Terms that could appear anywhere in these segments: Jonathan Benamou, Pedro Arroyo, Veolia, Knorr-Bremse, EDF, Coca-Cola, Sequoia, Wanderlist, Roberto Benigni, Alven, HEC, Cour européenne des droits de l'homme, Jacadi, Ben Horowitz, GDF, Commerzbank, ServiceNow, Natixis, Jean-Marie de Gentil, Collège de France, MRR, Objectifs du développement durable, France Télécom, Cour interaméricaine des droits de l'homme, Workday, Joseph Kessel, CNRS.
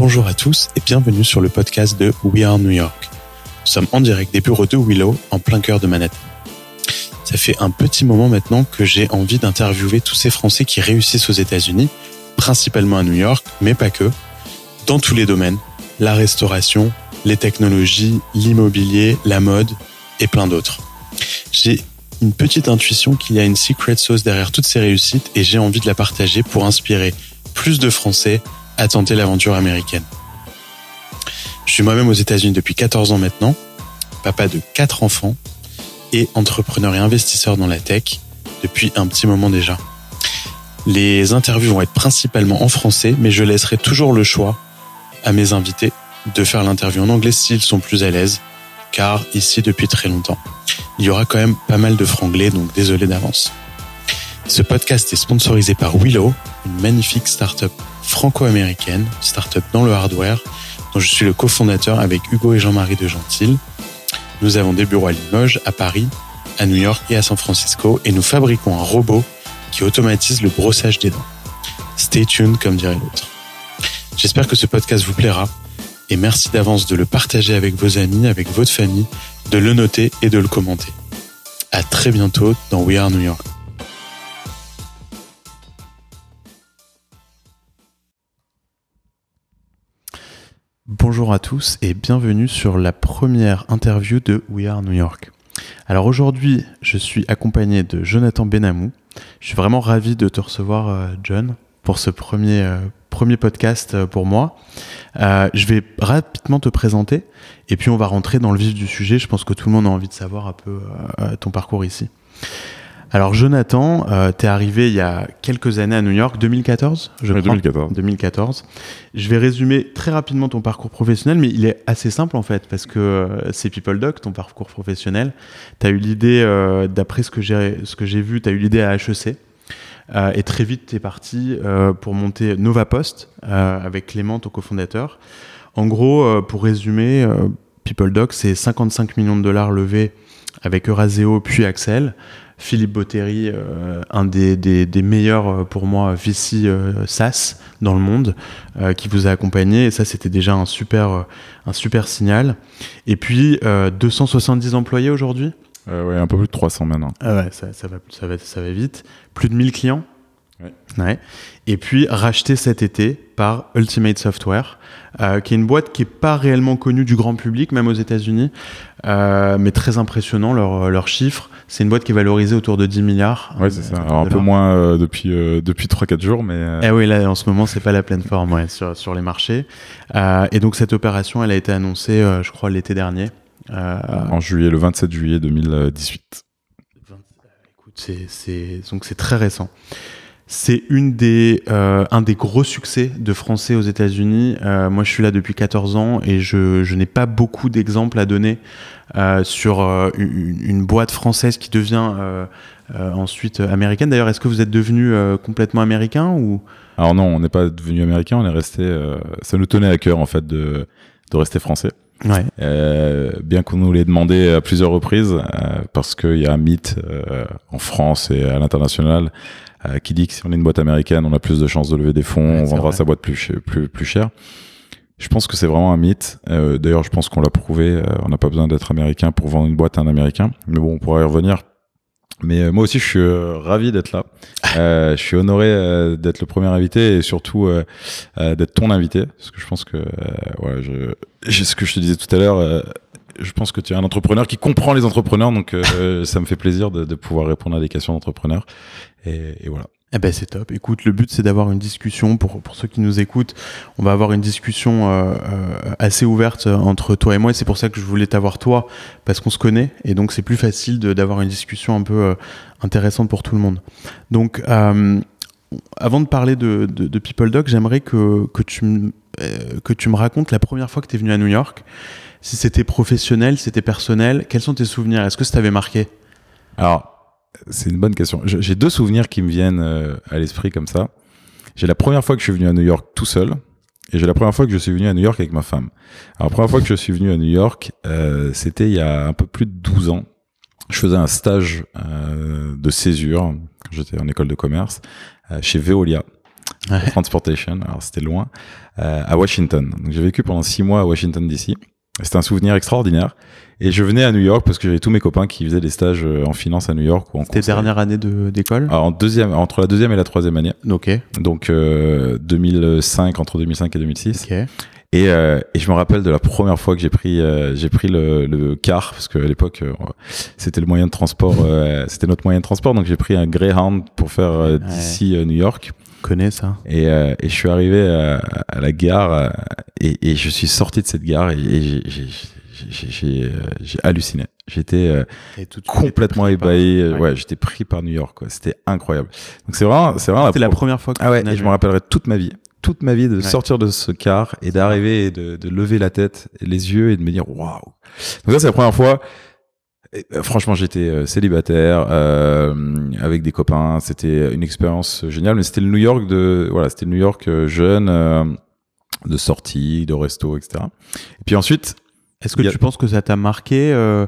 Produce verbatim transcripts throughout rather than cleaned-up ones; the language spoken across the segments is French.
Bonjour à tous et bienvenue sur le podcast de We Are New York. Nous sommes en direct des bureaux de Willow, en plein cœur de Manhattan. Ça fait un petit moment maintenant que j'ai envie d'interviewer tous ces Français qui réussissent aux États-Unis, principalement à New York, mais pas que, dans tous les domaines, la restauration, les technologies, l'immobilier, la mode et plein d'autres. J'ai une petite intuition qu'il y a une secret sauce derrière toutes ces réussites et j'ai envie de la partager pour inspirer plus de Français à tenter l'aventure américaine. Je suis moi-même aux États-Unis depuis quatorze ans maintenant, papa de quatre enfants et entrepreneur et investisseur dans la tech depuis un petit moment déjà. Les interviews vont être principalement en français, mais je laisserai toujours le choix à mes invités de faire l'interview en anglais s'ils sont plus à l'aise, car ici depuis très longtemps, il y aura quand même pas mal de franglais, donc désolé d'avance. Ce podcast est sponsorisé par Willow, une magnifique start-up franco-américaine, start-up dans le hardware, dont je suis le cofondateur avec Hugo et Jean-Marie de Gentil. Nous avons des bureaux à Limoges, à Paris, à New York et à San Francisco, et nous fabriquons un robot qui automatise le brossage des dents. Stay tuned, comme dirait l'autre. J'espère que ce podcast vous plaira, et merci d'avance de le partager avec vos amis, avec votre famille, de le noter et de le commenter. À très bientôt dans We Are New York. Bonjour à tous et bienvenue sur la première interview de We Are New York. Alors aujourd'hui, je suis accompagné de Jonathan Benamou. Je suis vraiment ravi de te recevoir, John, pour ce premier, euh, premier podcast pour moi. Euh, je vais rapidement te présenter et puis on va rentrer dans le vif du sujet. Je pense que tout le monde a envie de savoir un peu euh, ton parcours ici. Alors Jonathan, euh, t'es arrivé il y a quelques années à New York, deux mille quatorze, je crois. deux mille quatorze. deux mille quatorze. Je vais résumer très rapidement ton parcours professionnel, mais il est assez simple en fait, parce que euh, c'est PeopleDoc, ton parcours professionnel. T'as eu l'idée, euh, d'après ce que j'ai, ce que j'ai vu, t'as eu l'idée à H E C. Euh, et très vite, t'es parti euh, pour monter NovaPost euh, avec Clément, ton cofondateur. En gros, euh, pour résumer, euh, PeopleDoc, c'est cinquante-cinq millions de dollars levés avec Eurazeo puis Accel. Philippe Botteri, euh, un des, des, des meilleurs pour moi V C euh, SaaS dans le monde, euh, qui vous a accompagné. Et ça, c'était déjà un super, un super signal. Et puis, euh, deux cent soixante-dix employés aujourd'hui. Euh, ouais, un peu plus de trois cents maintenant. Ah ouais, ça, ça, va, ça, va, ça va vite. Plus de mille clients. Ouais. Ouais. Et puis, racheté cet été par Ultimate Software, euh, qui est une boîte qui n'est pas réellement connue du grand public, même aux États-Unis, euh, mais très impressionnant, leurs leur chiffres. C'est une boîte qui est valorisée autour de dix milliards. Ouais, c'est euh, ça. Alors, un peu moins euh, depuis, euh, depuis trois à quatre jours, mais... Euh... Eh oui, là, en ce moment, c'est pas la pleine forme ouais, sur, sur les marchés. Euh, et donc, cette opération, elle a été annoncée, euh, je crois, l'été dernier. Euh, en juillet, le vingt-sept juillet deux mille dix-huit. vingt... Écoute, c'est, c'est... Donc, c'est très récent. C'est une des, euh, un des gros succès de Français aux États-Unis. Euh, moi, je suis là depuis quatorze ans et je, je n'ai pas beaucoup d'exemples à donner euh, sur euh, une, une boîte française qui devient euh, euh, ensuite américaine. D'ailleurs, est-ce que vous êtes devenu euh, complètement américain ou... Alors non, on n'est pas devenu américain, on est resté... Euh, ça nous tenait à cœur, en fait, de, de rester français. Ouais. Euh, bien qu'on nous l'ait demandé à plusieurs reprises, euh, parce qu'il y a un mythe euh, en France et à l'international Euh, qui dit que si on est une boîte américaine, on a plus de chances de lever des fonds, ouais, on vendra vrai. sa boîte plus, plus, plus chère. Je pense que c'est vraiment un mythe. Euh, d'ailleurs, je pense qu'on l'a prouvé. Euh, on n'a pas besoin d'être américain pour vendre une boîte à un américain. Mais bon, on pourra y revenir. Mais euh, moi aussi, je suis euh, ravi d'être là. Euh, je suis honoré euh, d'être le premier invité et surtout euh, euh, d'être ton invité. Parce que je pense que, euh, ouais, je, je, ce que je te disais tout à l'heure, euh, je pense que tu es un entrepreneur qui comprend les entrepreneurs, donc euh, ça me fait plaisir de, de pouvoir répondre à des questions d'entrepreneurs. Et, et voilà. Eh ben c'est top. Écoute, le but c'est d'avoir une discussion pour pour ceux qui nous écoutent. On va avoir une discussion euh, euh, assez ouverte entre toi et moi. Et c'est pour ça que je voulais t'avoir toi parce qu'on se connaît et donc c'est plus facile de, d'avoir une discussion un peu euh, intéressante pour tout le monde. Donc euh, avant de parler de, de, de PeopleDoc, j'aimerais que que tu me euh, que tu me racontes la première fois que t'es venu à New York. Si c'était professionnel, si c'était personnel, quels sont tes souvenirs ? Est-ce que ça t'avait marqué ? Alors, c'est une bonne question. Je, j'ai deux souvenirs qui me viennent euh, à l'esprit comme ça. J'ai la première fois que je suis venu à New York tout seul et j'ai la première fois que je suis venu à New York avec ma femme. Alors, la première fois que je suis venu à New York, euh, c'était il y a un peu plus de douze ans. Je faisais un stage euh, de césure quand j'étais en école de commerce euh, chez Veolia. ouais. Transportation, alors c'était loin, euh, à Washington. Donc j'ai vécu pendant six mois à Washington D C. C'était un souvenir extraordinaire. Et je venais à New York parce que j'avais tous mes copains qui faisaient des stages en finance à New York. Ou en Tes dernières années de, d'école? Alors, en deuxième, entre la deuxième et la troisième année. Ok. Donc, euh, deux mille cinq, entre deux mille cinq et deux mille six. Ok. Et, euh, et je me rappelle de la première fois que j'ai pris, euh, j'ai pris le, le car, parce qu'à l'époque, euh, c'était le moyen de transport, euh, c'était notre moyen de transport. Donc, j'ai pris un Greyhound pour faire euh, d'ici ouais. New York. Connais ça. Et, euh, et je suis arrivé à, à la gare et, et je suis sorti de cette gare et, et j'ai, j'ai, j'ai, j'ai, j'ai halluciné. J'étais euh, complètement ébahi. Par... Ouais, ouais, j'étais pris par New York, quoi. C'était incroyable. Donc c'est vraiment, c'est vraiment. C'était la, la première fois que. Ah ouais. Et je me rappellerai toute ma vie, toute ma vie de ouais. sortir de ce car et d'arriver et de, de lever la tête, les yeux et de me dire waouh. Donc ça c'est la première fois. Et franchement, j'étais euh, célibataire euh, avec des copains. C'était une expérience géniale, mais c'était le New York de voilà, c'était le New York jeune, euh, de sorties, de restos, et cetera. Et puis ensuite, est-ce que a... tu penses que ça t'a marqué euh,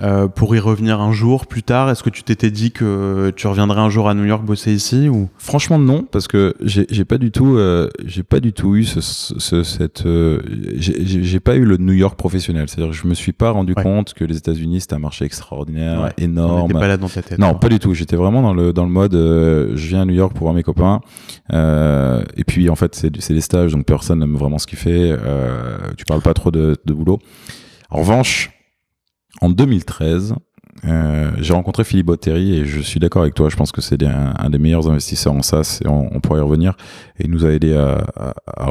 euh, pour y revenir un jour plus tard? Est-ce que tu t'étais dit que tu reviendrais un jour à New York bosser ici ou... Franchement, non, parce que j'ai, j'ai pas du tout, euh, j'ai pas du tout eu ce, ce cette, euh, j'ai, j'ai pas eu le New York professionnel. C'est-à-dire que je me suis pas rendu ouais. compte que les États-Unis c'était un marché extraordinaire, ouais. énorme. T'étais pas là dans ta tête. Non, alors. Pas du tout. J'étais vraiment dans le dans le mode, euh, je viens à New York pour voir mes copains. Euh, et puis en fait, c'est c'est des stages, donc personne n'aime vraiment ce qu'il fait. Euh, tu parles pas trop de, de boulot. En revanche. En deux mille treize, euh, j'ai rencontré Philippe Botteri et je suis d'accord avec toi, je pense que c'est un, un des meilleurs investisseurs en SaaS et on, on pourrait y revenir. Et il nous a aidé à, à, à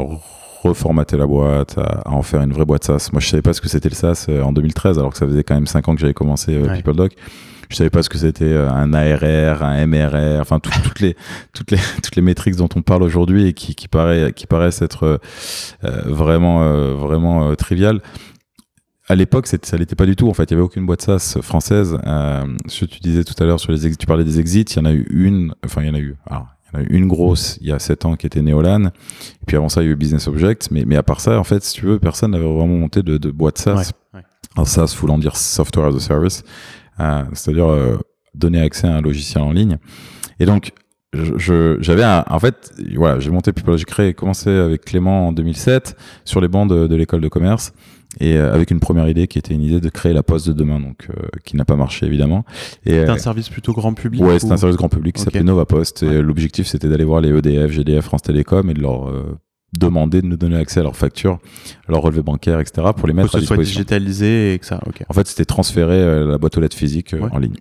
reformater la boîte, à, à en faire une vraie boîte SaaS. Moi, je savais pas ce que c'était le SaaS en deux mille treize, alors que ça faisait quand même cinq ans que j'avais commencé euh, ouais. PeopleDoc. Je savais pas ce que c'était un A R R, un M R R, enfin tout, toutes les toutes les toutes les métriques dont on parle aujourd'hui et qui qui paraît qui paraissent être euh, vraiment euh, vraiment euh, triviales. À l'époque, ça l'était pas du tout. En fait, il y avait aucune boîte SaaS française. Euh, ce que tu disais tout à l'heure sur les ex- tu parlais des exits, il y en a eu une. Enfin, il y en a eu. Alors, il y en a eu une grosse il y a sept ans qui était Néolan. Et puis avant ça, il y a eu Business Object. Mais mais à part ça, en fait, si tu veux, personne n'avait vraiment monté de, de boîte SaaS. Ouais, ouais. Alors SaaS voulant dire Software as a Service, euh, c'est-à-dire euh, donner accès à un logiciel en ligne. Et donc, Je, je, j'avais un, en fait, voilà, j'ai monté, j'ai créé, commencé avec Clément en deux mille sept sur les bancs de, de l'école de commerce et euh, avec une première idée qui était une idée de créer la poste de demain, donc euh, qui n'a pas marché évidemment. Et, c'était un service plutôt grand public. Ouais, ou... c'était un service grand public qui okay. s'appelait Nova Post. Et ouais. l'objectif, c'était d'aller voir les E D F, G D F, France Télécom et de leur euh, demander de nous donner accès à leurs factures, à leurs relevés bancaires, et cetera pour les mettre à disposition. Que ce soit digitalisé et que ça. Okay. En fait, c'était transférer euh, la boîte aux lettres physique euh, ouais. en ligne.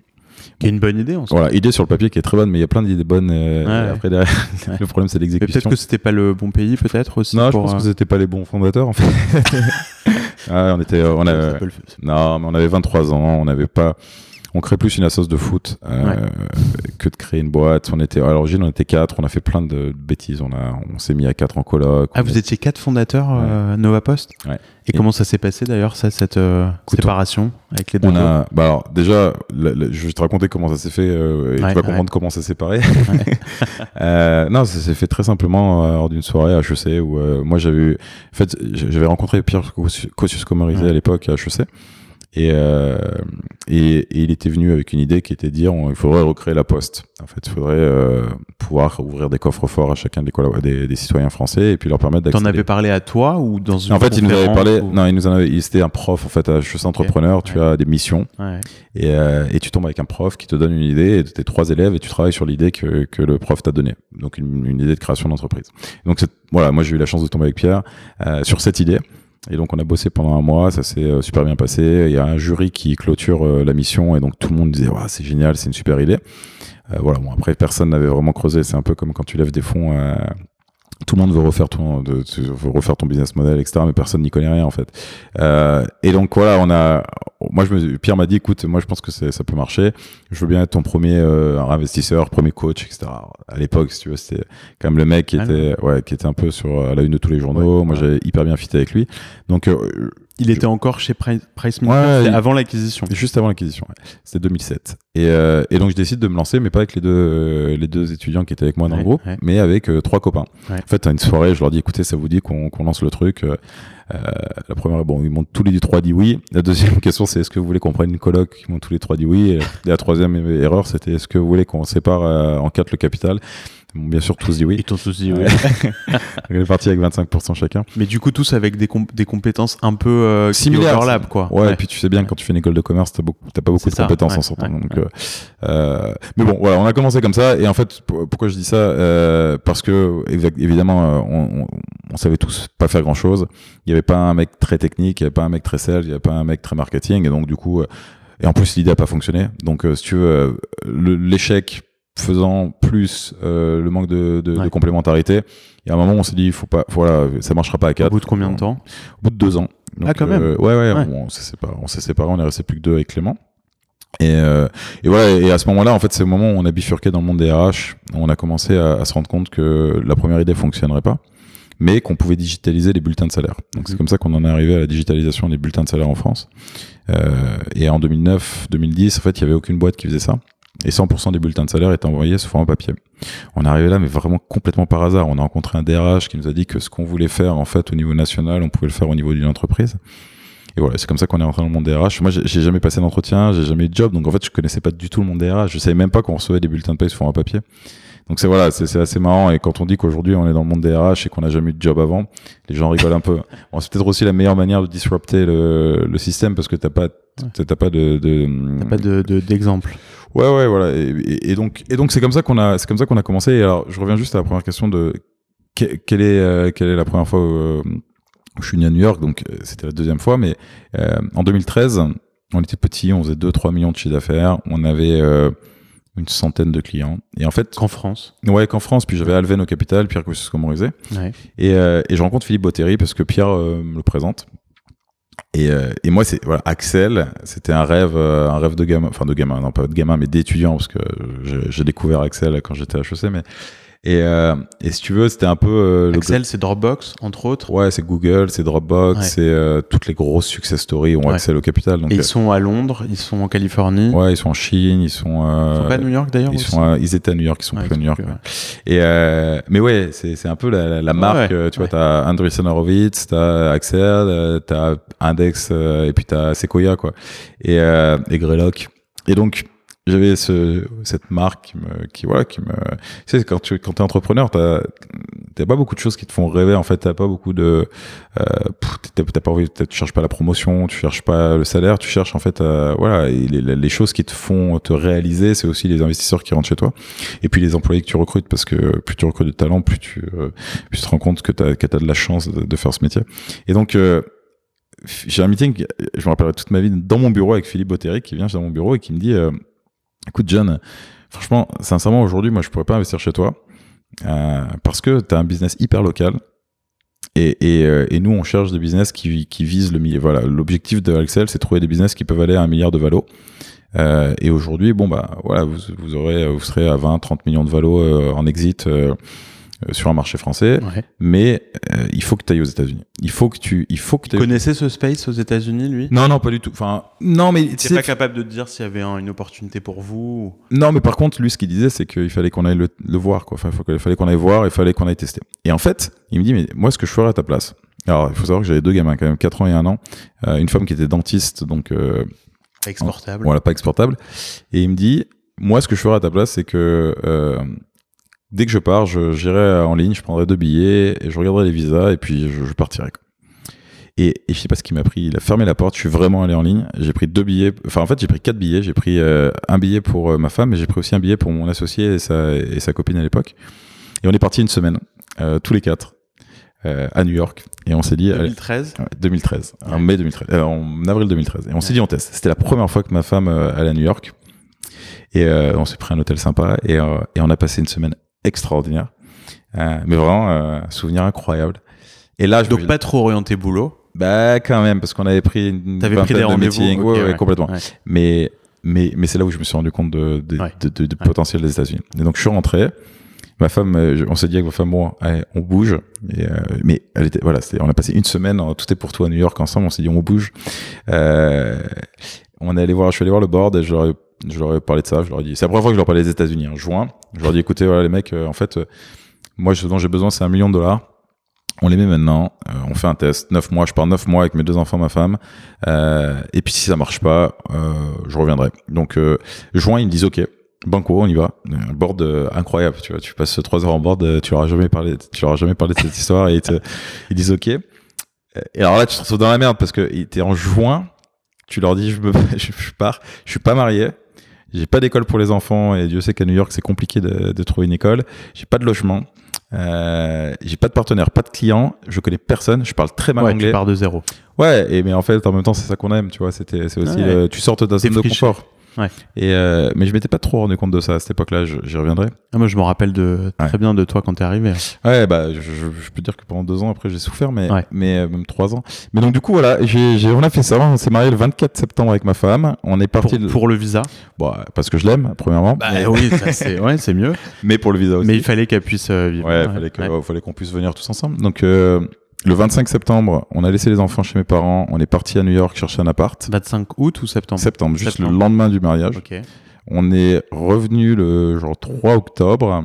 Qui est une bonne idée en soi. Voilà, idée sur le papier qui est très bonne, mais il y a plein d'idées bonnes. Euh, ouais, et après, ouais. derrière, le problème, c'est l'exécution. Mais peut-être que c'était pas le bon pays, peut-être aussi. Non, pour je pense euh... que c'était pas les bons fondateurs, en fait. ah, on était, on avait, non, mais on avait vingt-trois ans, on n'avait pas, on crée plus une assoce de foot euh, ouais. que de créer une boîte. On était, à l'origine, on était quatre, on a fait plein de bêtises, on a, on s'est mis à quatre en coloc. Ah, vous est... étiez quatre fondateurs euh, ouais. Nova Post. Ouais. Et, et comment ça s'est passé d'ailleurs, ça, cette euh, séparation avec les deux? On a, bah alors déjà, le, le, je vais te raconter comment ça s'est fait euh, et ouais, tu vas comprendre ouais. comment ça s'est séparé. Ouais. euh, non, ça s'est fait très simplement euh, lors d'une soirée à H E C où euh, moi j'avais eu, en fait, j'avais rencontré Pierre Kosciusko-Morizet ouais. à l'époque à H E C. Et, euh, et, et il était venu avec une idée qui était de dire on, il faudrait recréer la poste. En fait, il faudrait euh, pouvoir ouvrir des coffres forts à chacun des, collab- des, des citoyens français et puis leur permettre d'accéder. T'en avais parlé à toi ou dans une en fait, il nous avait parlé. Ou... Non, il nous en avait. Il c'était un prof en fait. Je suis entrepreneur. Okay. Tu ouais. as des missions ouais. et, euh, et tu tombes avec un prof qui te donne une idée et tes trois élèves et tu travailles sur l'idée que, que le prof t'a donnée. Donc une, une idée de création d'entreprise. Donc c'est, voilà, moi j'ai eu la chance de tomber avec Pierre euh, sur cette idée. Et donc on a bossé pendant un mois, ça s'est super bien passé. Il y a un jury qui clôture euh, la mission et donc tout le monde disait ouais, c'est génial, c'est une super idée. Euh, voilà, bon après personne n'avait vraiment creusé. C'est un peu comme quand tu lèves des fonds, euh, tout le monde veut refaire ton, de, veut refaire ton business model, et cetera. Mais personne n'y connaît rien en fait. Euh, et donc voilà, on a, moi je me, Pierre m'a dit écoute, moi je pense que c'est, ça peut marcher. Je veux bien être ton premier euh, investisseur, premier coach, et cetera. Alors, à l'époque, si tu veux, c'était quand même le mec qui était, ouais, qui était un peu sur à la une de tous les journaux. Ouais, moi ouais. j'ai hyper bien fité avec lui. Donc euh, il je... était encore chez Price Minister ouais, il... avant l'acquisition. Juste avant l'acquisition, ouais. C'était deux mille sept. Et, euh, et donc je décide de me lancer, mais pas avec les deux, euh, les deux étudiants qui étaient avec moi dans ouais, le groupe, ouais. mais avec euh, trois copains. Ouais. En fait, à une soirée, je leur dis écoutez, ça vous dit qu'on, qu'on lance le truc. Euh, la première, bon, ils m'ont tous les trois dit oui. La deuxième question, c'est est-ce que vous voulez qu'on prenne une coloc? Ils m'ont tous les trois dit oui. Et la, la troisième erreur, c'était est-ce que vous voulez qu'on sépare euh, en quatre le capital? Ils m'ont bien sûr tous dit oui. Ils t'ont tous dit oui. On est parti avec vingt-cinq pour cent chacun. Mais du coup, tous avec des, comp- des compétences un peu euh, similaires. Ouais, ouais, et puis tu sais bien, quand tu fais une école de commerce, t'as, beaucoup, t'as pas beaucoup c'est de ça, compétences ouais, en sortant. Ouais, donc, ouais. Euh, mais bon, voilà, on a commencé comme ça. Et en fait, pour, pourquoi je dis ça euh, parce que, évidemment, on, on, on savait tous pas faire grand-chose. Il y avait pas un mec très technique, il y avait pas un mec très sales, il y avait pas un mec très marketing. Et donc, du coup... Et en plus, l'idée a pas fonctionné. Donc, euh, si tu veux, euh, le, l'échec faisant plus euh, le manque de, de, ouais. de complémentarité, il y a un moment où on s'est dit, il faut pas, voilà, ça marchera pas à quatre. Au bout de combien de temps ? Au bout de deux ans. Donc, ah, quand euh, même. Ouais, ouais. ouais. On, on s'est séparés. On s'est séparés. On est resté plus que deux avec Clément. Et, euh, et voilà. Et à ce moment-là, en fait, c'est le moment où on a bifurqué dans le monde des R H. On a commencé à, à se rendre compte que la première idée fonctionnerait pas, mais qu'on pouvait digitaliser les bulletins de salaire. Donc mmh. c'est comme ça qu'on en est arrivé à la digitalisation des bulletins de salaire en France. Euh, et en deux mille neuf, deux mille dix, en fait, il n'y avait aucune boîte qui faisait ça. Et cent pour cent des bulletins de salaire étaient envoyés sous format papier. On est arrivé là, mais vraiment complètement par hasard. On a rencontré un D R H qui nous a dit que ce qu'on voulait faire, en fait, au niveau national, on pouvait le faire au niveau d'une entreprise. Et voilà, c'est comme ça qu'on est rentré dans le monde des R H. Moi, j'ai jamais passé d'entretien, j'ai jamais eu de job. Donc, en fait, je connaissais pas du tout le monde des R H. Je savais même pas qu'on recevait des bulletins de paye sous format papier. Donc c'est voilà, c'est, c'est assez marrant. Et quand on dit qu'aujourd'hui on est dans le monde des R H et qu'on n'a jamais eu de job avant, les gens rigolent un peu. Bon, c'est peut-être aussi la meilleure manière de disrupter le, le système parce que t'as pas, t'as, t'as pas de, de... T'as pas de, de, d'exemple. Ouais, ouais, voilà. Et, et, et donc, et donc c'est comme ça qu'on a, c'est comme ça qu'on a commencé. Et alors, je reviens juste à la première question de quelle est, euh, quelle est la première fois où, euh, où je suis né à New York. Donc c'était la deuxième fois, mais euh, en deux mille treize, on était petits, on faisait deux à trois millions de chiffres d'affaires, on avait euh, une centaine de clients. Et en fait. Qu'en France? Ouais, qu'en France. Puis j'avais Alven au capital, Pierre Kosciusko-Morizet. Ouais. Et, euh, et je rencontre Philippe Botteri parce que Pierre euh, me le présente. Et, euh, et moi, c'est, voilà, Accel, c'était un rêve, euh, un rêve de gamin, enfin de gamin, non pas de gamin, mais d'étudiant, parce que j'ai, j'ai découvert Accel quand j'étais à H E C, mais. Et, euh, et si tu veux, c'était un peu... Euh, Accel, le... c'est Dropbox, entre autres. Ouais, c'est Google, c'est Dropbox, ouais. c'est euh, toutes les grosses success stories ont ouais. Accel au capital. Donc, et ils euh... sont à Londres, ils sont en Californie. Ouais, ils sont en Chine, ils sont... Euh... Ils sont pas à New York, d'ailleurs. Ils, aussi. Sont, euh, ils étaient à New York, ils sont ouais, plus à New York. Plus, ouais. Ouais. Et, euh, mais ouais, c'est, c'est un peu la, la marque. Ouais, ouais. Tu vois, ouais. T'as Andreessen Horowitz, t'as Accel, t'as Index, euh, et puis t'as Sequoia, quoi. Et, euh, et Greylock. Et donc... J'avais ce, cette marque qui me, qui, voilà, qui me, tu sais, quand tu, quand t'es entrepreneur, t'as, t'as pas beaucoup de choses qui te font rêver, en fait, t'as pas beaucoup de, euh, t'as, t'as pas envie, tu cherches pas la promotion, tu cherches pas le salaire, tu cherches, en fait, euh, voilà, et les, les choses qui te font te réaliser, c'est aussi les investisseurs qui rentrent chez toi, et puis les employés que tu recrutes, parce que plus tu recrutes de talent, plus tu, euh, plus tu te rends compte que t'as, que t'as de la chance de, de faire ce métier. Et donc, euh, j'ai un meeting, je me rappellerai toute ma vie, dans mon bureau avec Philippe Botteri, qui vient dans mon bureau et qui me dit, euh, écoute John, franchement, sincèrement, aujourd'hui, moi, je pourrais pas investir chez toi euh, parce que t'as un business hyper local et, et, euh, et nous, on cherche des business qui, qui visent le milliard. Voilà, l'objectif de Accel, c'est de trouver des business qui peuvent aller à un milliard de valos. Euh, et aujourd'hui, bon bah voilà, vous, vous aurez, vous serez à vingt, trente millions de valos euh, en exit. Euh, sur un marché français, ouais. mais euh, il faut que tu ailles aux États-Unis. Il faut que tu, il faut que tu connaissais ce space aux États-Unis, lui ? Non, non, pas du tout. Enfin, non, mais t'es pas capable de te dire s'il y avait un, une opportunité pour vous. Ou... Non, mais par contre, lui, ce qu'il disait, c'est qu'il fallait qu'on aille le, le voir, quoi. Enfin, il fallait qu'on aille voir, il fallait qu'on aille tester. Et en fait, il me dit, mais moi, ce que je ferais à ta place. Alors, il faut savoir que j'avais deux gamins, quand même, quatre ans et un an. Euh, une femme qui était dentiste, donc euh, exportable. En, voilà, pas exportable. Et il me dit, moi, ce que je ferais à ta place, c'est que euh, dès que je pars, je, j'irai en ligne, je prendrai deux billets, et je regarderai les visas, et puis je, je partirai. Quoi. Et, et je sais pas ce qu'il m'a pris. Il a fermé la porte. Je suis vraiment allé en ligne. J'ai pris deux billets. Enfin, en fait, j'ai pris quatre billets. J'ai pris euh, un billet pour euh, ma femme, mais j'ai pris aussi un billet pour mon associé et sa, et sa copine à l'époque. Et on est parti une semaine, euh, tous les quatre, euh, à New York. Et on s'est dit... deux mille treize allez, deux mille treize Ouais. En mai deux mille treize Euh, en avril deux mille treize Et on ouais. s'est dit, on teste. C'était la première fois que ma femme euh, allait à New York. Et euh, on s'est pris un hôtel sympa. Et, euh, et on a passé une semaine extraordinaire, euh, mais vraiment euh, souvenir incroyable. Et là, je donc me... pas trop orienté boulot. Bah quand même, parce qu'on avait pris une vingtaine pris des de meetings, okay, ouais, ouais, ouais, complètement. Ouais. Mais mais mais c'est là où je me suis rendu compte de de, ouais. de, de, de ouais. potentiel des États-Unis. Et donc je suis rentré. Ma femme, on s'est dit avec ma femme, moi, allez, on bouge. Et, euh, mais elle était, voilà, c'est, on a passé une semaine, tout est pour tout à New York ensemble. On s'est dit on bouge. Euh, on est allé voir, je suis allé voir le board et je leur ai Je leur ai parlé de ça, je leur ai dit, c'est la première fois que je leur parlais des États-Unis, en hein, juin. Je leur ai dit, écoutez, voilà, les mecs, euh, en fait, euh, moi, ce dont j'ai besoin, c'est un million de dollars. On les met maintenant, euh, on fait un test, neuf mois, je pars neuf mois avec mes deux enfants, ma femme. Euh, et puis, si ça marche pas, euh, je reviendrai. Donc, euh, juin, ils me disent, OK, Banco, on y va. Un board euh, incroyable, tu vois. Tu passes trois heures en board, tu n'auras jamais parlé, tu n'auras jamais parlé de cette histoire et ils, te, ils disent OK. Et alors là, tu te retrouves dans la merde parce que t'es en juin, tu leur dis je, me, je, je pars, je suis pas marié, j'ai pas d'école pour les enfants et Dieu sait qu'à New York c'est compliqué de, de trouver une école, j'ai pas de logement, euh, j'ai pas de partenaire, pas de client, je connais personne, je parle très mal ouais, anglais. Tu pars de zéro. Ouais, et mais en fait en même temps c'est ça qu'on aime, tu vois. C'était c'est aussi ouais, le, tu sortes d'un zone de confort. Ouais. Et euh, mais je m'étais pas trop rendu compte de ça à cette époque-là, je, j'y reviendrai. Ah, moi je me rappelle de, très ouais. bien de toi quand t'es arrivé. Ouais, bah je, je peux dire que pendant deux ans après j'ai souffert, mais, ouais. mais euh, même trois ans. Mais donc du coup voilà, j'ai, j'ai, on a fait ça, on s'est marié le vingt-quatre septembre avec ma femme, on est parti pour, de... pour le visa. Bon, parce que je l'aime premièrement. Bah mais... oui, ça, c'est, ouais, c'est mieux. Mais pour le visa aussi. Mais il fallait qu'elle puisse euh, vivre. Ouais, il ouais. fallait, que, ouais. euh, fallait qu'on puisse venir tous ensemble. Donc euh, le vingt-cinq septembre, on a laissé les enfants chez mes parents, on est parti à New York chercher un appart. vingt-cinq août ou septembre ? Septembre, juste septembre. Le lendemain du mariage. Okay. On est revenu le genre trois octobre,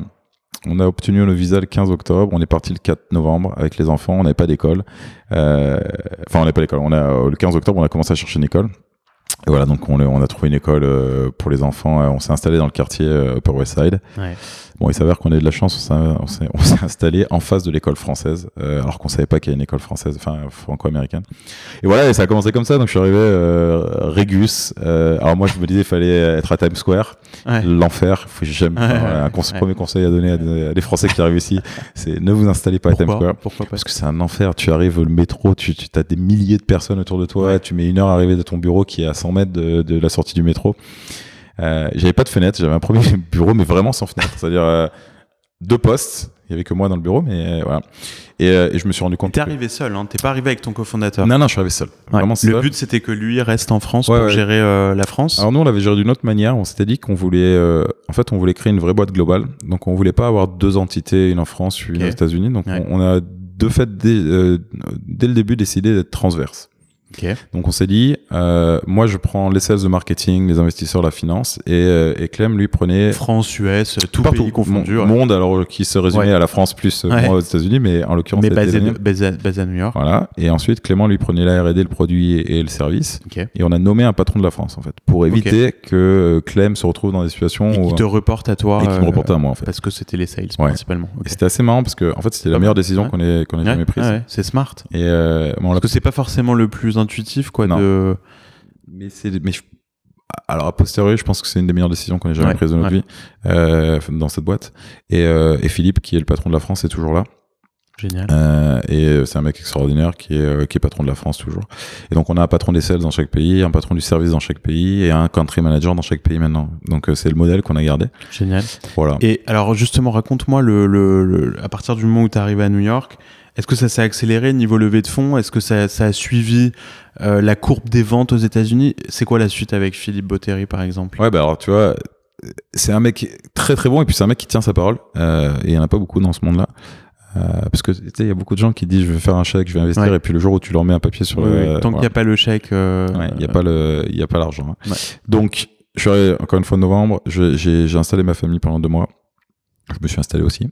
on a obtenu le visa le quinze octobre, on est parti le quatre novembre avec les enfants, on n'avait pas d'école. Euh... Enfin, on n'avait pas d'école, on a... le quinze octobre, on a commencé à chercher une école. Et voilà, donc on, on a trouvé une école pour les enfants, on s'est installé dans le quartier Upper West Side. Ouais. Bon, il s'avère qu'on a eu de la chance, on s'est, on s'est, on s'est installé en face de l'école française, euh, alors qu'on savait pas qu'il y avait une école française, enfin franco-américaine. Et voilà, et ça a commencé comme ça, donc je suis arrivé euh, Régus, euh, alors moi je me disais il fallait être à Times Square, ouais. l'enfer, faut jamais, ouais, voilà, un conse- ouais. premier conseil à donner à des, à des Français qui arrivent ici, c'est ne vous installez pas Pourquoi à Times Square, Pourquoi parce que c'est un enfer, tu arrives le métro, tu, tu as des milliers de personnes autour de toi, ouais. tu mets une heure à arriver de ton bureau qui est à cent mètres de, de la sortie du métro. Euh, j'avais pas de fenêtre, j'avais un premier bureau mais vraiment sans fenêtre, c'est-à-dire euh, deux postes, il y avait que moi dans le bureau mais euh, voilà. Et, euh, et je me suis rendu compte. T'es arrivé que... seul, hein, t'es pas arrivé avec ton cofondateur. Non non, je suis arrivé seul. Ouais. Vraiment seul. Le but c'était que lui reste en France ouais, pour ouais. gérer euh, la France. Alors nous on l'avait géré d'une autre manière, on s'était dit qu'on voulait, euh, en fait on voulait créer une vraie boîte globale, donc on voulait pas avoir deux entités, une en France, une okay. aux États-Unis, donc ouais. on, on a de fait dès, euh, dès le début décidé d'être transverse. Okay. Donc on s'est dit, euh, moi je prends les sales de marketing, les investisseurs, la finance, et, euh, et Clem lui prenait France, U S, tout partout, pays confondu, mon, monde alors qui se résumait ouais. à la France plus ouais. moi aux États-Unis, mais en l'occurrence mais basé, de, basé, basé à New York. Voilà. Et ensuite Clément lui prenait la R et D, le produit et, et le service. Okay. Et on a nommé un patron de la France en fait pour éviter okay. que Clem se retrouve dans des situations et où, qui te reporte à toi et qui euh, me reportait à moi en fait parce que c'était les sales ouais. principalement. Okay. Et c'était assez marrant parce que en fait c'était la meilleure décision ouais. qu'on ait qu'on ait ouais. jamais prise. Ah ouais. C'est smart. Et euh, bon, parce que c'est pas forcément le plus intuitif quoi non. de mais c'est mais je... alors à posteriori je pense que c'est une des meilleures décisions qu'on ait jamais ouais, prises de notre ouais. vie euh, dans cette boîte et, euh, et Philippe qui est le patron de la France est toujours là génial euh, et c'est un mec extraordinaire qui est, euh, qui est patron de la France toujours et donc on a un patron des sales dans chaque pays, un patron du service dans chaque pays et un country manager dans chaque pays maintenant donc euh, c'est le modèle qu'on a gardé. Génial. Voilà. Et alors justement raconte-moi le, le, le à partir du moment où t'es arrivé à New York, est-ce que ça s'est accéléré niveau levée de fonds ? Est-ce que ça, ça a suivi euh, la courbe des ventes aux États-Unis ? C'est quoi la suite avec Philippe Botteri, par exemple ? Ouais, bah alors tu vois, c'est un mec très très bon et puis c'est un mec qui tient sa parole. Euh, et il n'y en a pas beaucoup dans ce monde-là. Euh, parce que tu sais, il y a beaucoup de gens qui disent je vais faire un chèque, je vais investir ouais. et puis le jour où tu leur mets un papier sur ouais, le. Tant euh, qu'il voilà. n'y a pas le chèque. Euh, ouais, il n'y a, euh, a pas l'argent. Hein. Ouais. Donc, je suis arrivé encore une fois en novembre, je, j'ai, j'ai installé ma famille pendant deux mois. Je me suis installé aussi.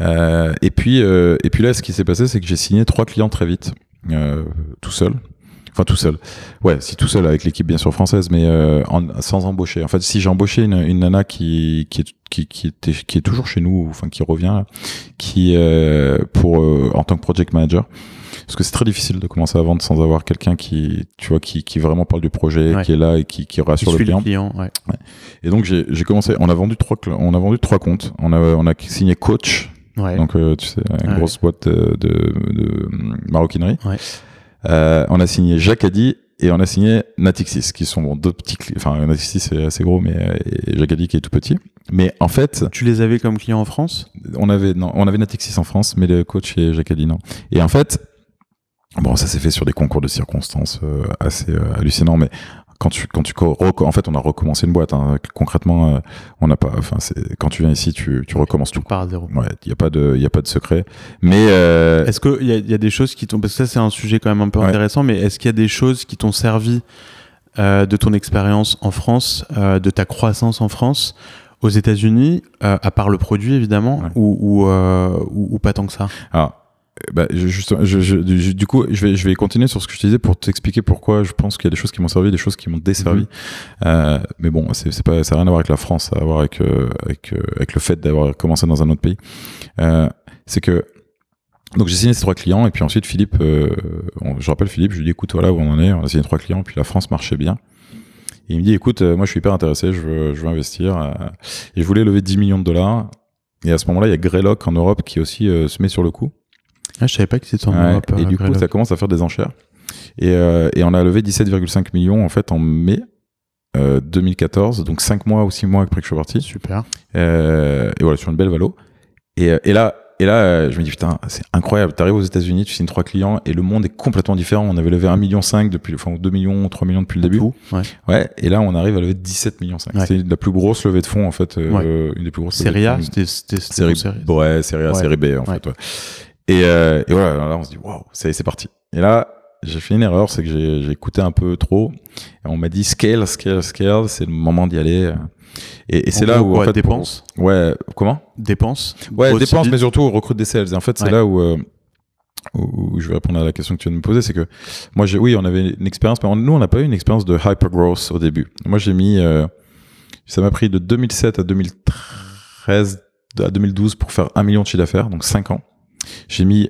Euh, et puis, euh, et puis là, ce qui s'est passé, c'est que j'ai signé trois clients très vite, euh, tout seul. Enfin, tout seul. Ouais, si tout seul avec l'équipe bien sûr française, mais euh, en, sans embaucher. En fait, si j'embauchais une, une nana qui qui est qui qui était qui est toujours chez nous, enfin qui revient, là, qui euh, pour euh, en tant que project manager. Parce que c'est très difficile de commencer à vendre sans avoir quelqu'un qui, tu vois, qui, qui vraiment parle du projet, ouais. qui est là et qui, qui rassure le client. Le client ouais. Ouais. Et donc, j'ai, j'ai commencé, on a vendu trois, on a vendu trois comptes. On a, on a signé Coach. Ouais. Donc, euh, tu sais, une ouais. grosse boîte de, de, de maroquinerie. Ouais. Euh, on a signé Jacadi et on a signé Natixis, qui sont bon, deux petits, enfin, Natixis c'est assez gros, mais, et Jacadi qui est tout petit. Mais en fait, tu les avais comme clients en France? On avait, non, on avait Natixis en France, mais le Coach et Jacadi, non. Et en fait, bon, ça s'est fait sur des concours de circonstances euh, assez euh, hallucinants, mais quand tu quand tu reco- en fait on a recommencé une boîte hein, concrètement euh, on n'a pas enfin c'est quand tu viens ici tu tu recommences tout par zéro. Ouais, il y a pas de il y a pas de secret. Mais euh... est-ce que il y a il y a des choses qui t'ont parce que ça c'est un sujet quand même un peu ouais. intéressant, mais est-ce qu'il y a des choses qui t'ont servi euh, de ton expérience en France, euh, de ta croissance en France? Aux États-Unis, euh, à part le produit évidemment, ouais. ou, ou, euh, ou ou pas tant que ça. Alors, Bah, je, je, je, je, du coup, je vais, je vais continuer sur ce que je te disais pour t'expliquer pourquoi je pense qu'il y a des choses qui m'ont servi, des choses qui m'ont desservi. Mmh. Euh, mais bon, c'est, c'est pas, ça n'a rien à voir avec la France, ça a à voir avec, euh, avec, euh, avec le fait d'avoir commencé dans un autre pays. Euh, c'est que, donc j'ai signé ces trois clients, et puis ensuite Philippe, euh, on, je rappelle Philippe, je lui dis écoute, voilà où on en est, on a signé trois clients, puis la France marchait bien. Et il me dit écoute, euh, moi je suis hyper intéressé, je veux, je veux investir, euh, et je voulais lever dix millions de dollars. Et à ce moment-là, il y a Greylock en Europe qui aussi euh, se met sur le coup. Ah, je savais pas que c'était en Europe. Ouais, et du Greylock. Coup, ça commence à faire des enchères. Et, euh, et on a levé dix-sept virgule cinq millions en fait en mai euh, deux mille quatorze, donc cinq mois ou six mois après que je suis parti. Super. Euh, et voilà, sur une belle valo. Et, et là, et là, je me dis putain, c'est incroyable. T'arrives aux États-Unis, tu signes trois clients et le monde est complètement différent. On avait levé un virgule cinq million depuis, enfin deux millions, trois millions depuis le début. Fou, ouais. Ouais. Et là, on arrive à lever dix-sept virgule cinq millions. Ouais. C'est la plus grosse levée de fonds en fait, euh, ouais. Une des plus grosses. Série A, c'était, c'était, c'était série B. Ouais, série A, ouais. Série B en ouais. fait. Ouais. Et, euh, et voilà, là on se dit waouh, c'est, c'est parti. Et là, j'ai fait une erreur, c'est que j'ai, j'ai écouté un peu trop. Et on m'a dit scale, scale, scale, c'est le moment d'y aller. Et, et c'est là où en fait dépenses. Pour, ouais, comment dépenses. Ouais, dépenses, mais surtout on recrute des sales. Et en fait, c'est ouais. là où, euh, où où je vais répondre à la question que tu viens de me poser, c'est que moi, j'ai, oui, on avait une expérience, mais on, nous, on n'a pas eu une expérience de hyper growth au début. Moi, j'ai mis, euh, ça m'a pris de deux mille sept à deux mille treize à deux mille douze pour faire un million de chiffre d'affaires, donc cinq ans. J'ai mis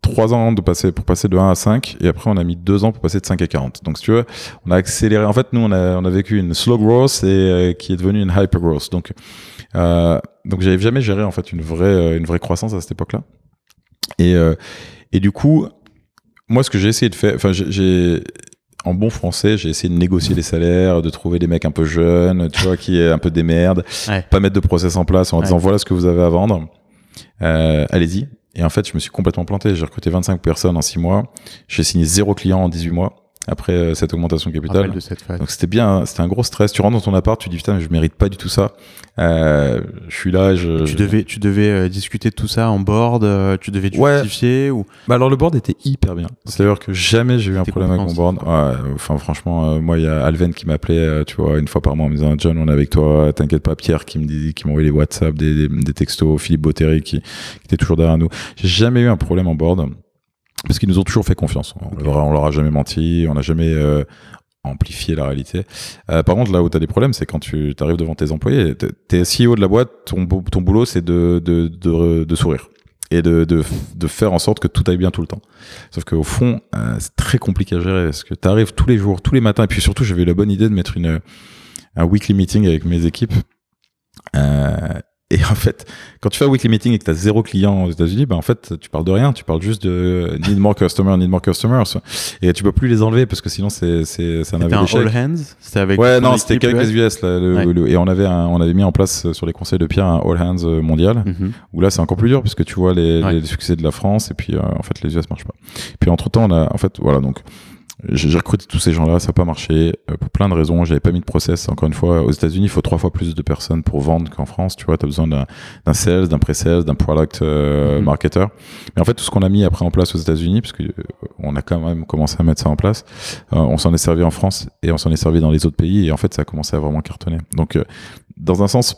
trois ans de passer, pour passer de un à cinq, et après on a mis deux ans pour passer de cinq à quarante. Donc si tu veux, on a accéléré. En fait, nous, on a, on a vécu une slow growth et euh, qui est devenue une hyper growth. Donc, euh, donc j'avais jamais géré en fait une vraie, une vraie croissance à cette époque-là. Et, euh, et du coup, moi, ce que j'ai essayé de faire, enfin, j'ai, j'ai en bon français, j'ai essayé de négocier les salaires, de trouver des mecs un peu jeunes, tu vois, qui est un peu des merdes, ouais. Pas mettre de process en place en ouais. disant voilà ce que vous avez à vendre, euh, allez-y. Et en fait, je me suis complètement planté. J'ai recruté vingt-cinq personnes en six mois. J'ai signé zéro client en dix-huit mois après euh, cette augmentation de capital. De cette donc c'était bien, c'était un gros stress. Tu rentres dans ton appart, tu dis putain, mais je mérite pas du tout ça. Euh, je suis là. Je, tu je... devais, tu devais euh, discuter de tout ça en board. Euh, tu devais justifier ouais. ou. Bah alors le board était hyper bien. Okay. C'est-à-dire que jamais j'ai eu un problème avec mon board. Ouais, enfin franchement, euh, moi il y a Alven qui m'appelait, euh, tu vois, une fois par mois en me disant John, on est avec toi, t'inquiète pas. Pierre qui me dit, qui m'envoyait des WhatsApp, des, des, des textos. Philippe Botteri qui, qui était toujours derrière nous. J'ai jamais eu un problème en board. Parce qu'ils nous ont toujours fait confiance. On, okay. leur, on leur a jamais menti, on n'a jamais euh, amplifié la réalité. Euh, par contre, là où tu as des problèmes, c'est quand tu arrives devant tes employés. Tu es C E O de la boîte, ton, ton boulot, c'est de, de, de, de sourire et de, de, de faire en sorte que tout aille bien tout le temps. Sauf qu'au fond, euh, c'est très compliqué à gérer parce que tu arrives tous les jours, tous les matins. Et puis surtout, j'avais la bonne idée de mettre une, un weekly meeting avec mes équipes. Euh, Et en fait, quand tu fais un weekly meeting et que tu as zéro client aux États-Unis, ben en fait, tu parles de rien. Tu parles juste de need more customers, need more customers. Et tu peux plus les enlever parce que sinon, c'est, c'est, c'est un avis d'échec. C'était un all hands? C'était avec ouais, non, c'était qu'avec les U S, là. Le, ouais. le, et on avait un, on avait mis en place sur les conseils de Pierre un all hands mondial. Mm-hmm. Où là, c'est encore plus dur parce que tu vois les, ouais. les succès de la France et puis, euh, en fait, les U S marchent pas. Puis, entre temps, on a, en fait, voilà, donc. J'ai recruté tous ces gens-là, ça n'a pas marché pour plein de raisons. J'avais pas mis de process. Encore une fois, aux États-Unis, il faut trois fois plus de personnes pour vendre qu'en France. Tu vois, t'as besoin d'un, d'un sales, d'un pré-sales, d'un product euh, mm-hmm. marketer. Mais en fait, tout ce qu'on a mis après en place aux États-Unis, parce que on a quand même commencé à mettre ça en place, euh, on s'en est servi en France et on s'en est servi dans les autres pays. Et en fait, ça a commencé à vraiment cartonner. Donc, euh, dans un sens.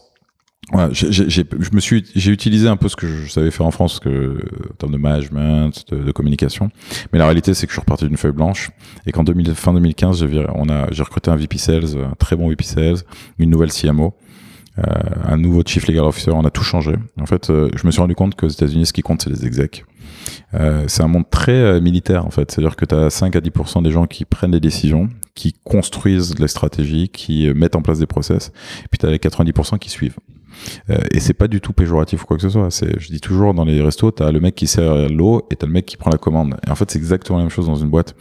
Voilà, j'ai, j'ai, je me suis, j'ai utilisé un peu ce que je savais faire en France, que, en termes de management, de, de communication. Mais la réalité, c'est que je suis reparti d'une feuille blanche. Et qu'en deux mille, fin deux mille quinze, j'ai, on a, j'ai recruté un V P Sales, un très bon V P Sales, une nouvelle C M O, euh, un nouveau Chief Legal Officer. On a tout changé. En fait, euh, je me suis rendu compte qu'aux États-Unis, ce qui compte, c'est les execs. Euh, c'est un monde très euh, militaire, en fait. C'est-à-dire que t'as cinq à dix pour cent des gens qui prennent les décisions, qui construisent les stratégies, qui euh, mettent en place des process. Et puis t'as les quatre-vingt-dix pour cent qui suivent. Euh, et c'est pas du tout péjoratif ou quoi que ce soit. C'est, je dis toujours dans les restos, t'as le mec qui sert l'eau et t'as le mec qui prend la commande. Et en fait, c'est exactement la même chose dans une boîte.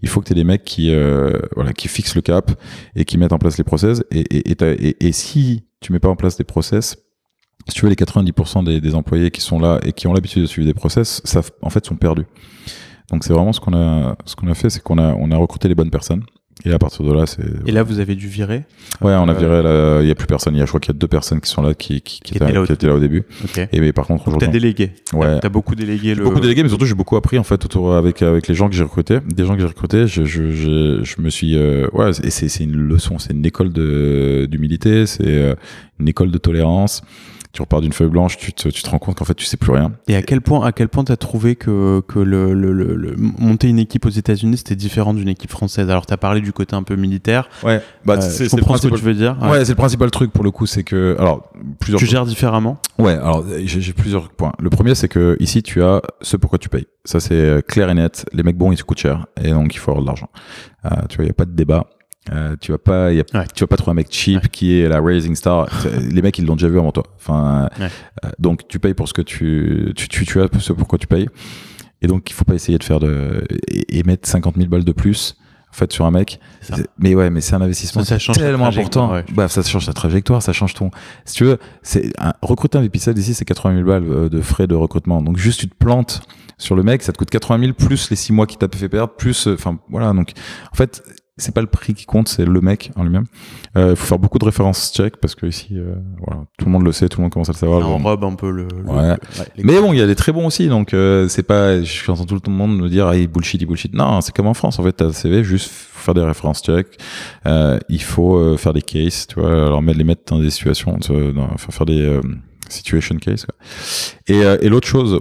Il faut que t'aies des mecs qui, euh, voilà, qui fixent le cap et qui mettent en place les process. Et, et, et, et, et si tu mets pas en place des process, si tu veux, les quatre-vingt-dix pour cent des, des employés qui sont là et qui ont l'habitude de suivre des process, ça, en fait, sont perdus. Donc, c'est vraiment ce qu'on a, ce qu'on a fait, c'est qu'on a, on a recruté les bonnes personnes. Et à partir de là, c'est. Et là, vous avez dû virer? Ouais, on a viré, là, il n'y a plus personne. Il y a, je crois qu'il y a deux personnes qui sont là, qui, qui, qui, qui étaient, là au, qui étaient là au début. Okay. Et mais par contre, aujourd'hui. T'as délégué. Ouais. T'as beaucoup délégué j'ai le. Beaucoup délégué, mais surtout, j'ai beaucoup appris, en fait, autour, avec, avec les gens que j'ai recrutés. Des gens que j'ai recrutés, je, je, je, je me suis, euh, ouais, et c'est, c'est une leçon. C'est une école de, d'humilité. C'est, euh, une école de tolérance. tu repars d'une feuille blanche, tu te, tu te rends compte qu'en fait, tu sais plus rien. Et à quel point, à quel point t'as trouvé que, que le, le, le, le monter une équipe aux États-Unis c'était différent d'une équipe française? Alors, t'as parlé du côté un peu militaire. Ouais. Bah, euh, c'est, je c'est comprends ce que tu veux dire. Ouais, ouais, c'est le principal truc pour le coup, c'est que, alors, plusieurs. Tu gères différemment? Ouais, alors, j'ai, j'ai plusieurs points. Le premier, c'est que ici, tu as ce pourquoi tu payes. Ça, c'est clair et net. Les mecs bons, ils se coûtent cher. Et donc, il faut avoir de l'argent. Euh, tu vois, il n'y a pas de débat. Euh, tu vas pas, y a, ouais. tu vas pas trouver un mec cheap ouais. qui est la rising star. Les mecs, ils l'ont déjà vu avant toi. Enfin, ouais. euh, donc tu payes pour ce que tu, tu, tu, tu as, ce pourquoi tu payes. Et donc, il faut pas essayer de faire de, et, et mettre cinquante mille balles de plus, en fait, sur un mec. Mais ouais, mais c'est un investissement ça, ça tellement important. Ouais. Bah, ça change ta trajectoire, ça change ton, si tu veux, c'est un, recruter un V P sales ici, c'est quatre-vingt mille balles de frais de recrutement. Donc, juste, tu te plantes sur le mec, ça te coûte quatre-vingt mille plus les six mois qui t'a fait perdre, plus, enfin, voilà. Donc, en fait, c'est pas le prix qui compte, c'est le mec en lui-même. Il euh, faut faire beaucoup de références check parce que ici, euh, voilà, tout le monde le sait, tout le monde commence à le savoir. On robe un peu le. le ouais. Ouais, mais bon, il y a des très bons aussi, donc euh, c'est pas. Je entends tout le monde nous dire, ah, il bullshit, il bullshit. Non, c'est comme en France. En fait, t'as le C V, juste faire des références check. Euh, il faut euh, faire des cases, tu vois. Alors les mettre dans des situations, euh, dans, faire des euh, situation cases. Quoi. Et, euh, et l'autre chose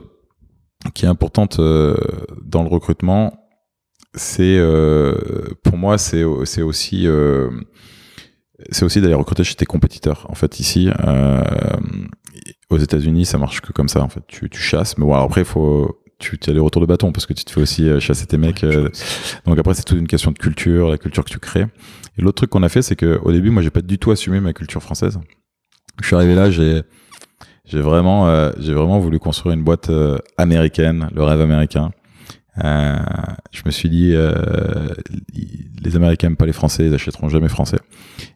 qui est importante euh, dans le recrutement. C'est euh, pour moi c'est c'est aussi euh, c'est aussi d'aller recruter chez tes compétiteurs en fait ici euh, aux États-Unis ça marche que comme ça en fait tu tu chasses mais bon alors après il faut tu as les retours de bâton parce que tu te fais aussi chasser tes mecs ouais, euh, donc après c'est toute une question de culture, la culture que tu crées. Et l'autre truc qu'on a fait c'est que au début moi j'ai pas du tout assumé ma culture française. Je suis arrivé là, j'ai j'ai vraiment euh, j'ai vraiment voulu construire une boîte euh, américaine, le rêve américain. Euh, je me suis dit euh, les Américains aiment pas les Français, ils achèteront jamais français.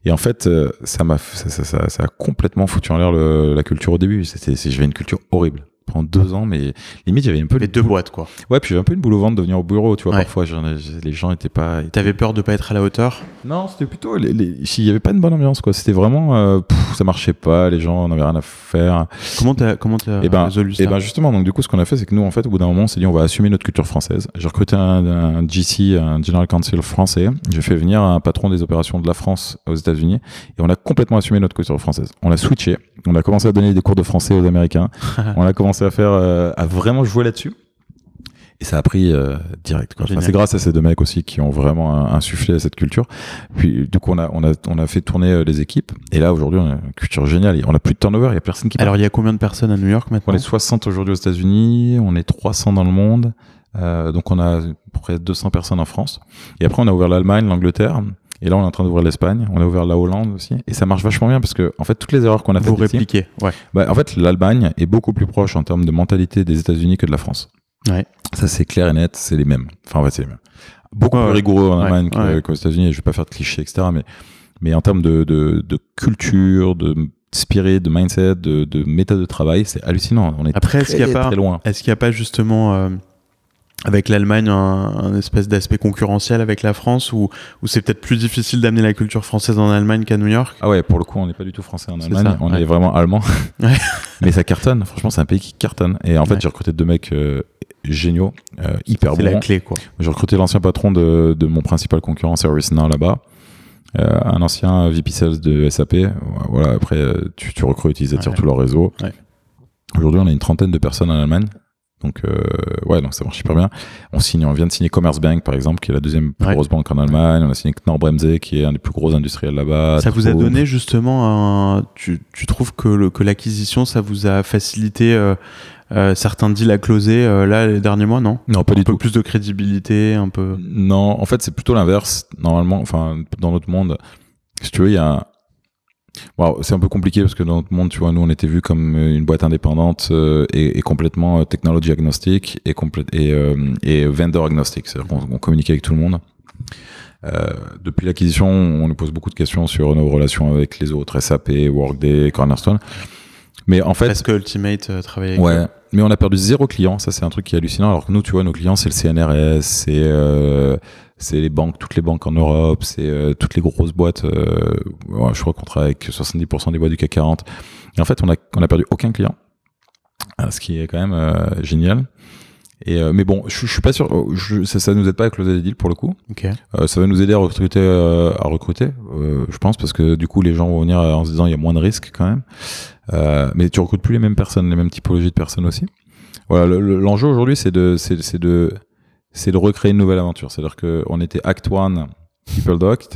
Et en fait, euh, ça m'a, ça, ça, ça, ça a complètement foutu en l'air le, la culture au début. C'était, c'est, j'avais une culture horrible pendant deux ans, mais limite j'avais un peu les deux boule... boîtes quoi. Ouais, puis j'avais un peu une boule au ventre de venir au bureau, tu vois. Ouais. Parfois, j'en, les gens étaient pas. Étaient... T'avais peur de pas être à la hauteur? Non, c'était plutôt, les, les... il y avait pas une bonne ambiance quoi. C'était vraiment, euh, pff, ça marchait pas, les gens n'avaient rien à faire. Comment t'as, comment t'as et ben, résolu ça? Et ben justement, donc du coup, ce qu'on a fait, c'est que nous, en fait, au bout d'un moment, on s'est dit, on va assumer notre culture française. J'ai recruté un, un G C, un General Counsel français. J'ai fait venir un patron des opérations de la France aux États-Unis et on a complètement assumé notre culture française. On l'a switché. On a commencé à donner des cours de français aux Américains. On a commencé à faire, euh, à vraiment jouer là-dessus. Et ça a pris euh, direct. Quoi. Enfin, c'est grâce à ces deux mecs aussi qui ont vraiment insufflé à cette culture. Puis du coup, on a on a on a fait tourner les équipes. Et là, aujourd'hui, on a une culture géniale. On a plus de turnover. Il y a personne qui. Alors, il y a combien de personnes à New York maintenant ? On est soixante aujourd'hui aux États-Unis. On est trois cents dans le monde. Euh, donc, on a près de deux cents personnes en France. Et après, on a ouvert l'Allemagne, l'Angleterre. Et là, on est en train d'ouvrir l'Espagne, on a ouvert la Hollande aussi, et ça marche vachement bien parce que, en fait, toutes les erreurs qu'on a faites. Vous répliquez, ouais. Bah, en fait, l'Allemagne est beaucoup plus proche en termes de mentalité des États-Unis que de la France. Ouais. Ça, c'est clair et net, c'est les mêmes. Enfin, en fait, c'est les mêmes. Beaucoup ouais, plus rigoureux ouais, en Allemagne ouais, ouais. qu'aux États-Unis, et je vais pas faire de clichés, et cetera. Mais, mais en termes de, de, de culture, de spirit, de mindset, de, de méta de travail, c'est hallucinant. On est Après, très, est-ce qu'il y a pas, très loin. Est-ce qu'il n'y a pas justement, euh... avec l'Allemagne, un, un espèce d'aspect concurrentiel avec la France, où, où c'est peut-être plus difficile d'amener la culture française en Allemagne qu'à New York? Ah ouais, pour le coup, on n'est pas du tout français en Allemagne, ça, on ouais. est vraiment allemand. Ouais. Mais ça cartonne, franchement, c'est un pays qui cartonne. Et en fait, ouais. j'ai recruté deux mecs euh, géniaux, euh, hyper bons. C'est bon. La clé, quoi. J'ai recruté l'ancien patron de, de mon principal concurrent, ServiceNow, là-bas. Euh, un ancien V P Sales de S A P. Voilà, après, tu, tu recrutes, ils attirent ouais. tout leur réseau. Ouais. Aujourd'hui, on a une trentaine de personnes en Allemagne. Donc, euh, ouais, donc ça marche super bien. On signe, on vient de signer Commerzbank, par exemple, qui est la deuxième plus ouais. grosse banque en Allemagne. On a signé Knorr-Bremse, qui est un des plus gros industriels là-bas. Ça vous a donné, justement, un, tu, tu trouves que le, que l'acquisition, ça vous a facilité, euh, euh, certains deals à closer, euh, là, les derniers mois, non? Non, pas du tout. Un peu plus de crédibilité, un peu. Non, en fait, c'est plutôt l'inverse. Normalement, enfin, dans notre monde, si tu veux, il y a Wow, c'est un peu compliqué parce que dans notre monde, tu vois, nous on était vus comme une boîte indépendante euh, et, et complètement euh, technology agnostic et, complé- et, euh, et vendor agnostic, c'est-à-dire qu'on on communique avec tout le monde. Euh, depuis l'acquisition, on nous pose beaucoup de questions sur nos relations avec les autres, S A P, Workday, Cornerstone. Mais en fait, parce que Ultimate euh, travaille avec ouais, eux. Mais on a perdu zéro client, ça c'est un truc qui est hallucinant. Alors que nous, tu vois, nos clients, c'est le C N R S, c'est euh, c'est les banques, toutes les banques en Europe, c'est euh, toutes les grosses boîtes. Euh, ouais, je crois qu'on travaille avec soixante-dix pour cent des boîtes du C A C quarante. Et en fait, on a on a perdu aucun client, ce qui est quand même euh, génial. Et euh, mais bon, je, je suis pas sûr. Je, ça, ça nous aide pas à closer les deals pour le coup. Okay. Euh, ça va nous aider à recruter, euh, à recruter, euh, je pense, parce que du coup, les gens vont venir en se disant il y a moins de risques quand même. Euh, mais tu recrutes plus les mêmes personnes, les mêmes typologies de personnes aussi. Voilà, le, le, l'enjeu aujourd'hui, c'est de, c'est, c'est de, c'est de recréer une nouvelle aventure. C'est-à-dire que on était Act One, PeopleDoc,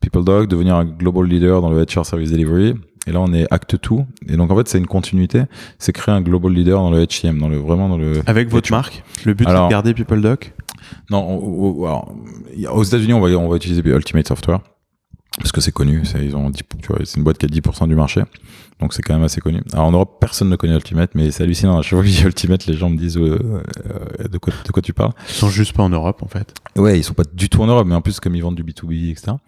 PeopleDoc, devenir un global leader dans le H R Service Delivery. Et là, on est Act deux. Et donc, en fait, c'est une continuité. C'est créer un global leader dans le H I M, dans le, vraiment dans le... Avec votre H I M. Marque? Le but, alors, c'est de garder PeopleDoc? Non, on, on, alors, aux États-Unis, on va, on va utiliser Ultimate Software. Parce que c'est connu. C'est, ils ont, tu vois, c'est une boîte qui a dix pour cent du marché. Donc, c'est quand même assez connu. Alors, en Europe, personne ne connaît Ultimate, mais c'est hallucinant. À chaque fois que je dis Ultimate, les gens me disent, euh, euh, de quoi, de quoi tu parles? Ils sont juste pas en Europe, en fait. Ouais, ils sont pas du tout en Europe. Mais en plus, comme ils vendent du B deux B, et cetera.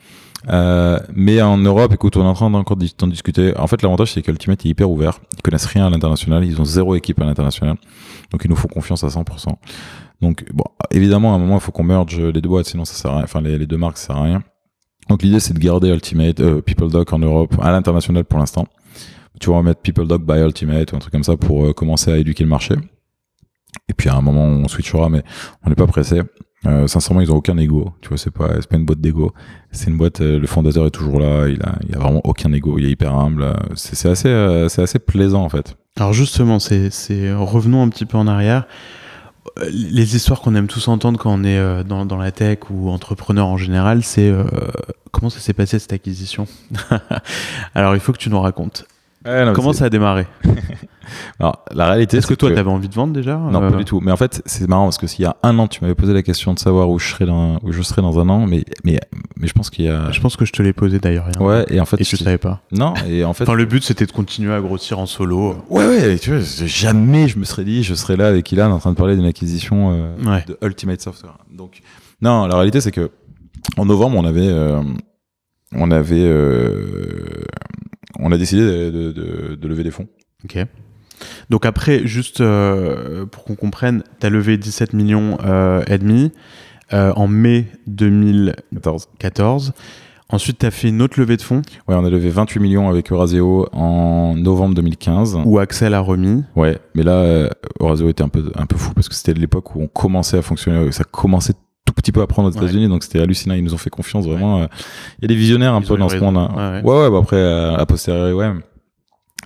Euh, mais en Europe, écoute, on est en train d'encore d'en discuter. En fait, l'avantage, c'est qu'Ultimate est hyper ouvert. Ils connaissent rien à l'international. Ils ont zéro équipe à l'international. Donc, ils nous font confiance à cent pour cent. Donc, bon, évidemment, à un moment, il faut qu'on merge les deux boîtes. Sinon, ça sert à rien. Enfin, les, les deux marques, ça sert à rien. Donc, l'idée, c'est de garder Ultimate, euh, PeopleDoc en Europe, à l'international pour l'instant. Tu vas remettre PeopleDoc by Ultimate ou un truc comme ça pour euh, commencer à éduquer le marché. Et puis, à un moment, on switchera, mais on n'est pas pressé. Euh, sincèrement, ils ont aucun ego. Tu vois, c'est pas, c'est pas une boîte d'ego. C'est une boîte. Euh, le fondateur est toujours là. Il a, il a vraiment aucun ego. Il est hyper humble. C'est, c'est assez, euh, c'est assez plaisant en fait. Alors justement, c'est, c'est revenons un petit peu en arrière. Les histoires qu'on aime tous entendre quand on est dans, dans la tech ou entrepreneur en général, c'est euh, comment ça s'est passé cette acquisition. Alors, il faut que tu nous racontes. Ah, non, comment c'est... ça a démarré? Alors, la réalité, Est-ce c'est que toi, que... t'avais envie de vendre déjà? Non, euh... pas du tout. Mais en fait, c'est marrant parce que s'il y a un an, tu m'avais posé la question de savoir où je serais dans, où je serais dans un an, mais, mais, mais je pense qu'il y a... Je pense que je te l'ai posé d'ailleurs. Hein. Ouais, et en fait... Et tu je... savais pas. Non, et en fait... Enfin, le but, c'était de continuer à grossir en solo. Ouais, ouais, tu vois, jamais je me serais dit, je serais là avec Ilan en train de parler d'une acquisition euh, ouais. de Ultimate Software. Donc, non, la réalité, c'est que en novembre, on avait... Euh, on avait... Euh, on a décidé de, de, de, de lever des fonds. Ok. Donc après, juste euh, pour qu'on comprenne, tu as levé dix-sept millions euh, et demi euh, en mai deux mille quatorze. Ensuite, tu as fait une autre levée de fonds. Ouais, on a levé vingt-huit millions avec Eurazeo en novembre deux mille quinze. Où Accel a remis. Ouais, mais là, Eurazeo était un peu, un peu fou parce que c'était l'époque où on commençait à fonctionner, ça commençait tout petit peu à prendre aux États-Unis, ouais. Donc c'était hallucinant. Ils nous ont fait confiance vraiment. Ouais. Il y a des visionnaires un ils peu dans ce monde-là. Ouais, ouais. ouais bah après euh, a posteriori, ouais.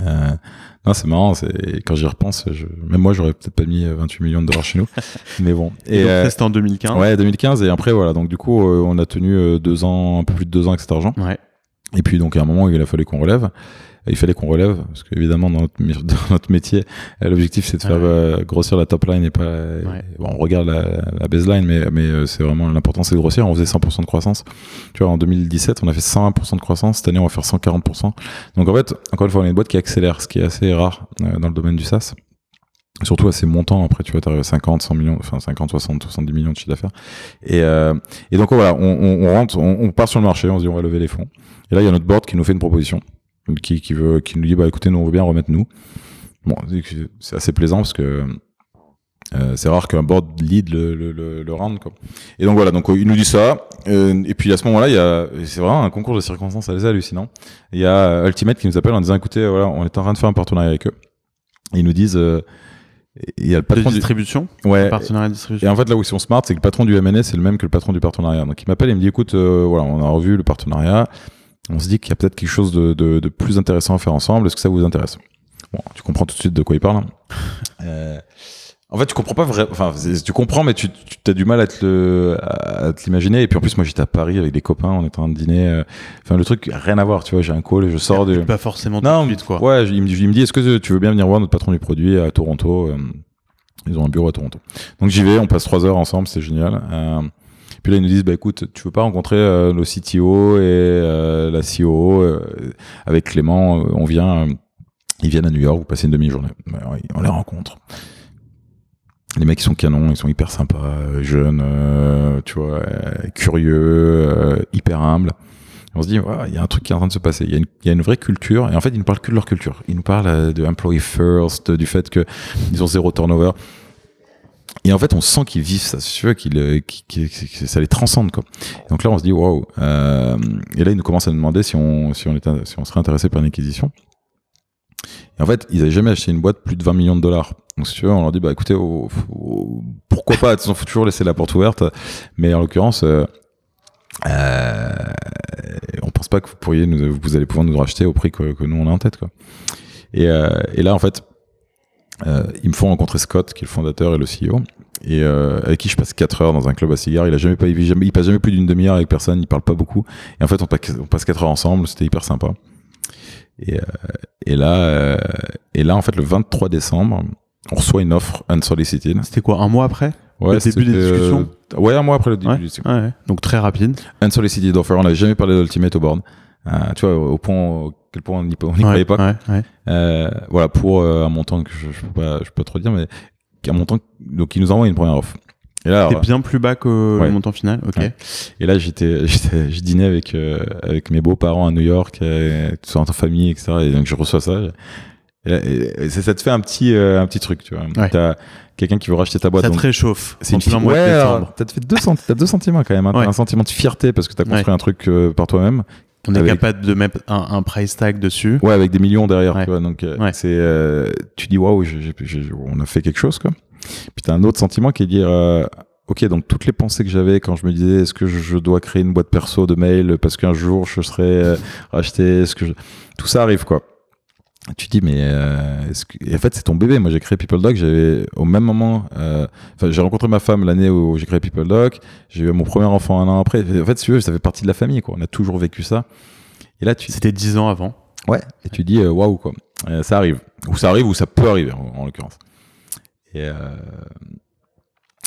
Euh, non, c'est marrant. C'est quand j'y repense, je... même moi, j'aurais peut-être pas mis vingt-huit millions de dollars chez nous. Mais bon. Et, et donc euh... c'était en deux mille quinze. Ouais, deux mille quinze. Et après voilà. Donc du coup, euh, on a tenu euh, deux ans, un peu plus de deux ans avec cet argent. Ouais. Et puis donc à un moment, il a fallu qu'on relève. Il fallait qu'on relève parce qu'évidemment dans notre, dans notre métier l'objectif c'est de faire ah ouais. grossir la top line et pas ouais. bon, on regarde la, la baseline mais, mais c'est vraiment l'important c'est de grossir. On faisait cent pour cent de croissance, tu vois, en deux mille dix-sept on a fait cent vingt pour cent de croissance, cette année on va faire cent quarante pour cent. Donc en fait encore une fois on est une boîte qui accélère, ce qui est assez rare dans le domaine du SaaS, surtout à ces montants. Après tu vois t'arrives à cinquante, cent millions, enfin cinquante, soixante, soixante-dix millions de chiffre d'affaires et, euh, et donc voilà on, on, on rentre, on, on part sur le marché, on se dit on va lever les fonds et là il y a notre board qui nous fait une proposition. Qui, qui veut, qui nous dit, bah, écoutez, nous, on veut bien remettre nous. Bon, c'est assez plaisant parce que, euh, c'est rare qu'un board lead le, le, le, le round, quoi. Et donc voilà, donc, il nous dit ça. Euh, et puis à ce moment-là, il y a, c'est vraiment un concours de circonstances assez hallucinant. Il y a Ultimate qui nous appelle en disant, écoutez, voilà, on est en train de faire un partenariat avec eux. Et ils nous disent, euh, il y a le patron de distribution, du... ouais, partenariat de distribution. Et en fait là où ils sont smart, c'est que le patron du M and A, c'est le même que le patron du partenariat. Donc il m'appelle et me dit, écoute, euh, voilà, on a revu le partenariat. On se dit qu'il y a peut-être quelque chose de, de, de plus intéressant à faire ensemble. Est-ce que ça vous intéresse? Bon, tu comprends tout de suite de quoi il parle. Euh, en fait, tu comprends pas vraiment. Enfin, tu comprends, mais tu, tu as du mal à te, le, à te l'imaginer. Et puis en plus, moi, j'étais à Paris avec des copains. On était en train de dîner. Enfin, le truc, rien à voir. Tu vois, j'ai un call et je sors de. Pas forcément tout de suite, quoi. Ouais, il me, il me dit, est-ce que tu veux bien venir voir notre patron du produit à Toronto? Ils ont un bureau à Toronto. Donc j'y vais. On passe trois heures ensemble. C'est génial. Euh, Puis là, ils nous disent, bah, écoute, tu veux pas rencontrer euh, le C T O et euh, la C O O euh, avec Clément, euh, on vient, euh, ils viennent à New York, vous passez une demi-journée. Alors, on les rencontre. Les mecs, ils sont canons, ils sont hyper sympas, jeunes, euh, tu vois, euh, curieux, euh, hyper humbles. On se dit, ouais, il y a un truc qui est en train de se passer. Il y a une, il y a une vraie culture. Et en fait, ils ne parlent que de leur culture. Ils nous parlent de employee first, du fait qu'ils ont zéro turnover. Et en fait, on sent qu'ils vivent ça, tu vois, qu'ils, qu'ils, qu'ils, ça les transcende, quoi. Et donc là, on se dit, waouh. Et là, ils nous commencent à nous demander si on, si on était, si on serait intéressé par une acquisition. Et en fait, ils n'avaient jamais acheté une boîte plus de vingt millions de dollars. Donc, si tu veux, on leur dit, bah, écoutez, oh, oh, pourquoi pas, il faut toujours laisser la porte ouverte. Mais en l'occurrence, euh, euh, on ne pense pas que vous, pourriez nous, vous allez pouvoir nous racheter au prix que, que nous, on a en tête, quoi. Et, euh, et là, en fait, euh, ils me font rencontrer Scott, qui est le fondateur et le C E O, et euh, avec qui je passe quatre heures dans un club à cigares. Il a jamais pas, il, jamais, il passe jamais plus d'une demi-heure avec personne, il parle pas beaucoup. Et en fait, on passe, on passe quatre heures ensemble, c'était hyper sympa. Et, euh, et là, euh, et là, en fait, le vingt-trois décembre, on reçoit une offre unsolicited. C'était quoi, un mois après? Ouais, le début des discussions? Euh, ouais, un mois après le début ouais, des discussions. Ouais, ouais. Donc très rapide. Unsolicited offer. On n'avait jamais parlé d'Ultimate au board. Euh, tu vois, au point, au quel point on n'y ouais, croyait pas. Ouais, ouais. Euh, voilà, pour euh, un montant que je, je peux pas, je peux pas trop dire, mais un montant, donc ils nous envoient une première offre. Et là, c'était alors, bien plus bas que ouais, le montant final, ok. Ouais. Et là, j'étais, j'étais, je dînais avec euh, avec mes beaux-parents à New York, euh, tout en famille, et cetera. Et donc je reçois ça. Et là, et, et ça te fait un petit, euh, un petit truc, tu vois. Ouais. T'as quelqu'un qui veut racheter ta boîte. Ça te donc, réchauffe. C'est une petite ouais, alors, t'as fait deux, senti- t'as deux sentiments quand même. Hein, ouais. T'as un sentiment de fierté parce que t'as construit ouais, un truc euh, par toi-même. On est avec... capable de mettre un, un price tag dessus. Ouais, avec des millions derrière, ouais, tu vois. Donc, ouais, c'est, euh, tu dis, waouh, on a fait quelque chose, quoi. Puis t'as un autre sentiment qui est de dire, euh, ok, donc toutes les pensées que j'avais quand je me disais, est-ce que je, je dois créer une boîte perso de mail parce qu'un jour je serai euh, racheté, est-ce que je... tout ça arrive, quoi. Tu dis, mais euh, est-ce que... et en fait, c'est ton bébé. Moi, j'ai créé PeopleDoc, j'avais au même moment, euh, enfin, j'ai rencontré ma femme l'année où j'ai créé PeopleDoc, j'ai eu mon premier enfant un an après. En fait, si tu veux, ça fait partie de la famille, quoi. On a toujours vécu ça. Et là, tu... C'était dix ans avant. Ouais. Et tu dis, waouh, wow, quoi. Euh, ça arrive. Ou ça arrive, ou ça peut arriver, en, en l'occurrence. Et, euh...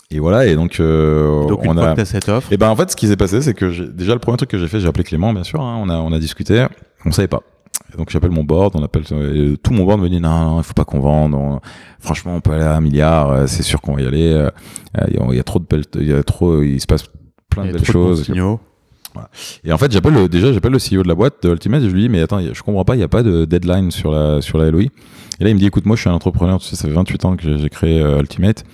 et voilà. Et donc, euh, donc on a. Cette offre. Et ben, en fait, ce qui s'est passé, c'est que j'ai... déjà, le premier truc que j'ai fait, j'ai appelé Clément, bien sûr, hein. On a, on a discuté. On savait pas. Donc j'appelle mon board, on appelle tout mon board me dit non, non, il faut pas qu'on vende. On, franchement, on peut aller à un milliard, c'est sûr qu'on va y aller. Il y a trop de belles, il y a trop, il se passe plein de belles choses. De voilà. Et en fait, j'appelle le, déjà j'appelle le C E O de la boîte de Ultimate et je lui dis mais attends, je comprends pas, il y a pas de deadline sur la sur la L O I. Et là il me dit écoute, moi je suis un entrepreneur, tu sais, ça fait vingt-huit ans que j'ai créé euh, Ultimate.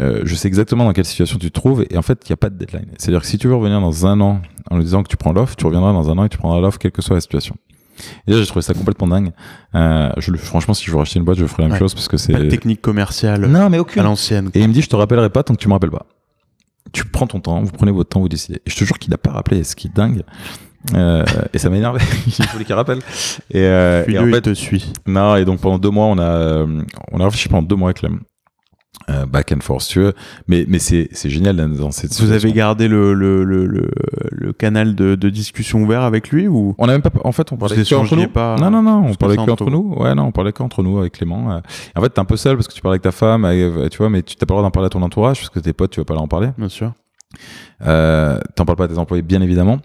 Euh, je sais exactement dans quelle situation tu te trouves et en fait il n'y a pas de deadline. C'est-à-dire que si tu veux revenir dans un an en lui disant que tu prends l'offre, tu reviendras dans un an et tu prendras l'offre quelle que soit la situation. Et là, j'ai trouvé ça complètement dingue. Euh, je, franchement, si je veux racheter une boîte, je ferais la même ouais, chose parce que c'est. Pas de technique commerciale. Non, mais aucune. À l'ancienne. Quoi. Et il me dit, je te rappellerai pas tant que tu me rappelles pas. Tu prends ton temps, vous prenez votre temps, vous décidez. Et je te jure qu'il n'a pas rappelé, ce qui est dingue. Euh, et ça m'énerve. Il voulait qu'il rappelle. Et, euh, et en fait, te suis. Non, et donc pendant deux mois, on a, on a réfléchi pendant deux mois avec la. Euh, back and forth, tu veux. Mais, mais c'est, c'est génial dans cette situation. Vous avez gardé le, le, le, le, le canal de, de discussion ouvert avec lui ou... On a même pas, en fait, on parlait qu'entre nous. Pas non, non, non, on parlait qu'entre nous. Ouais, non, on parlait qu'entre nous avec Clément. En fait, t'es un peu seul parce que tu parles avec ta femme, tu vois, mais tu t'as pas le droit d'en parler à ton entourage parce que tes potes, tu vas pas leur en parler. Bien sûr. Euh, t'en parles pas à tes employés, bien évidemment.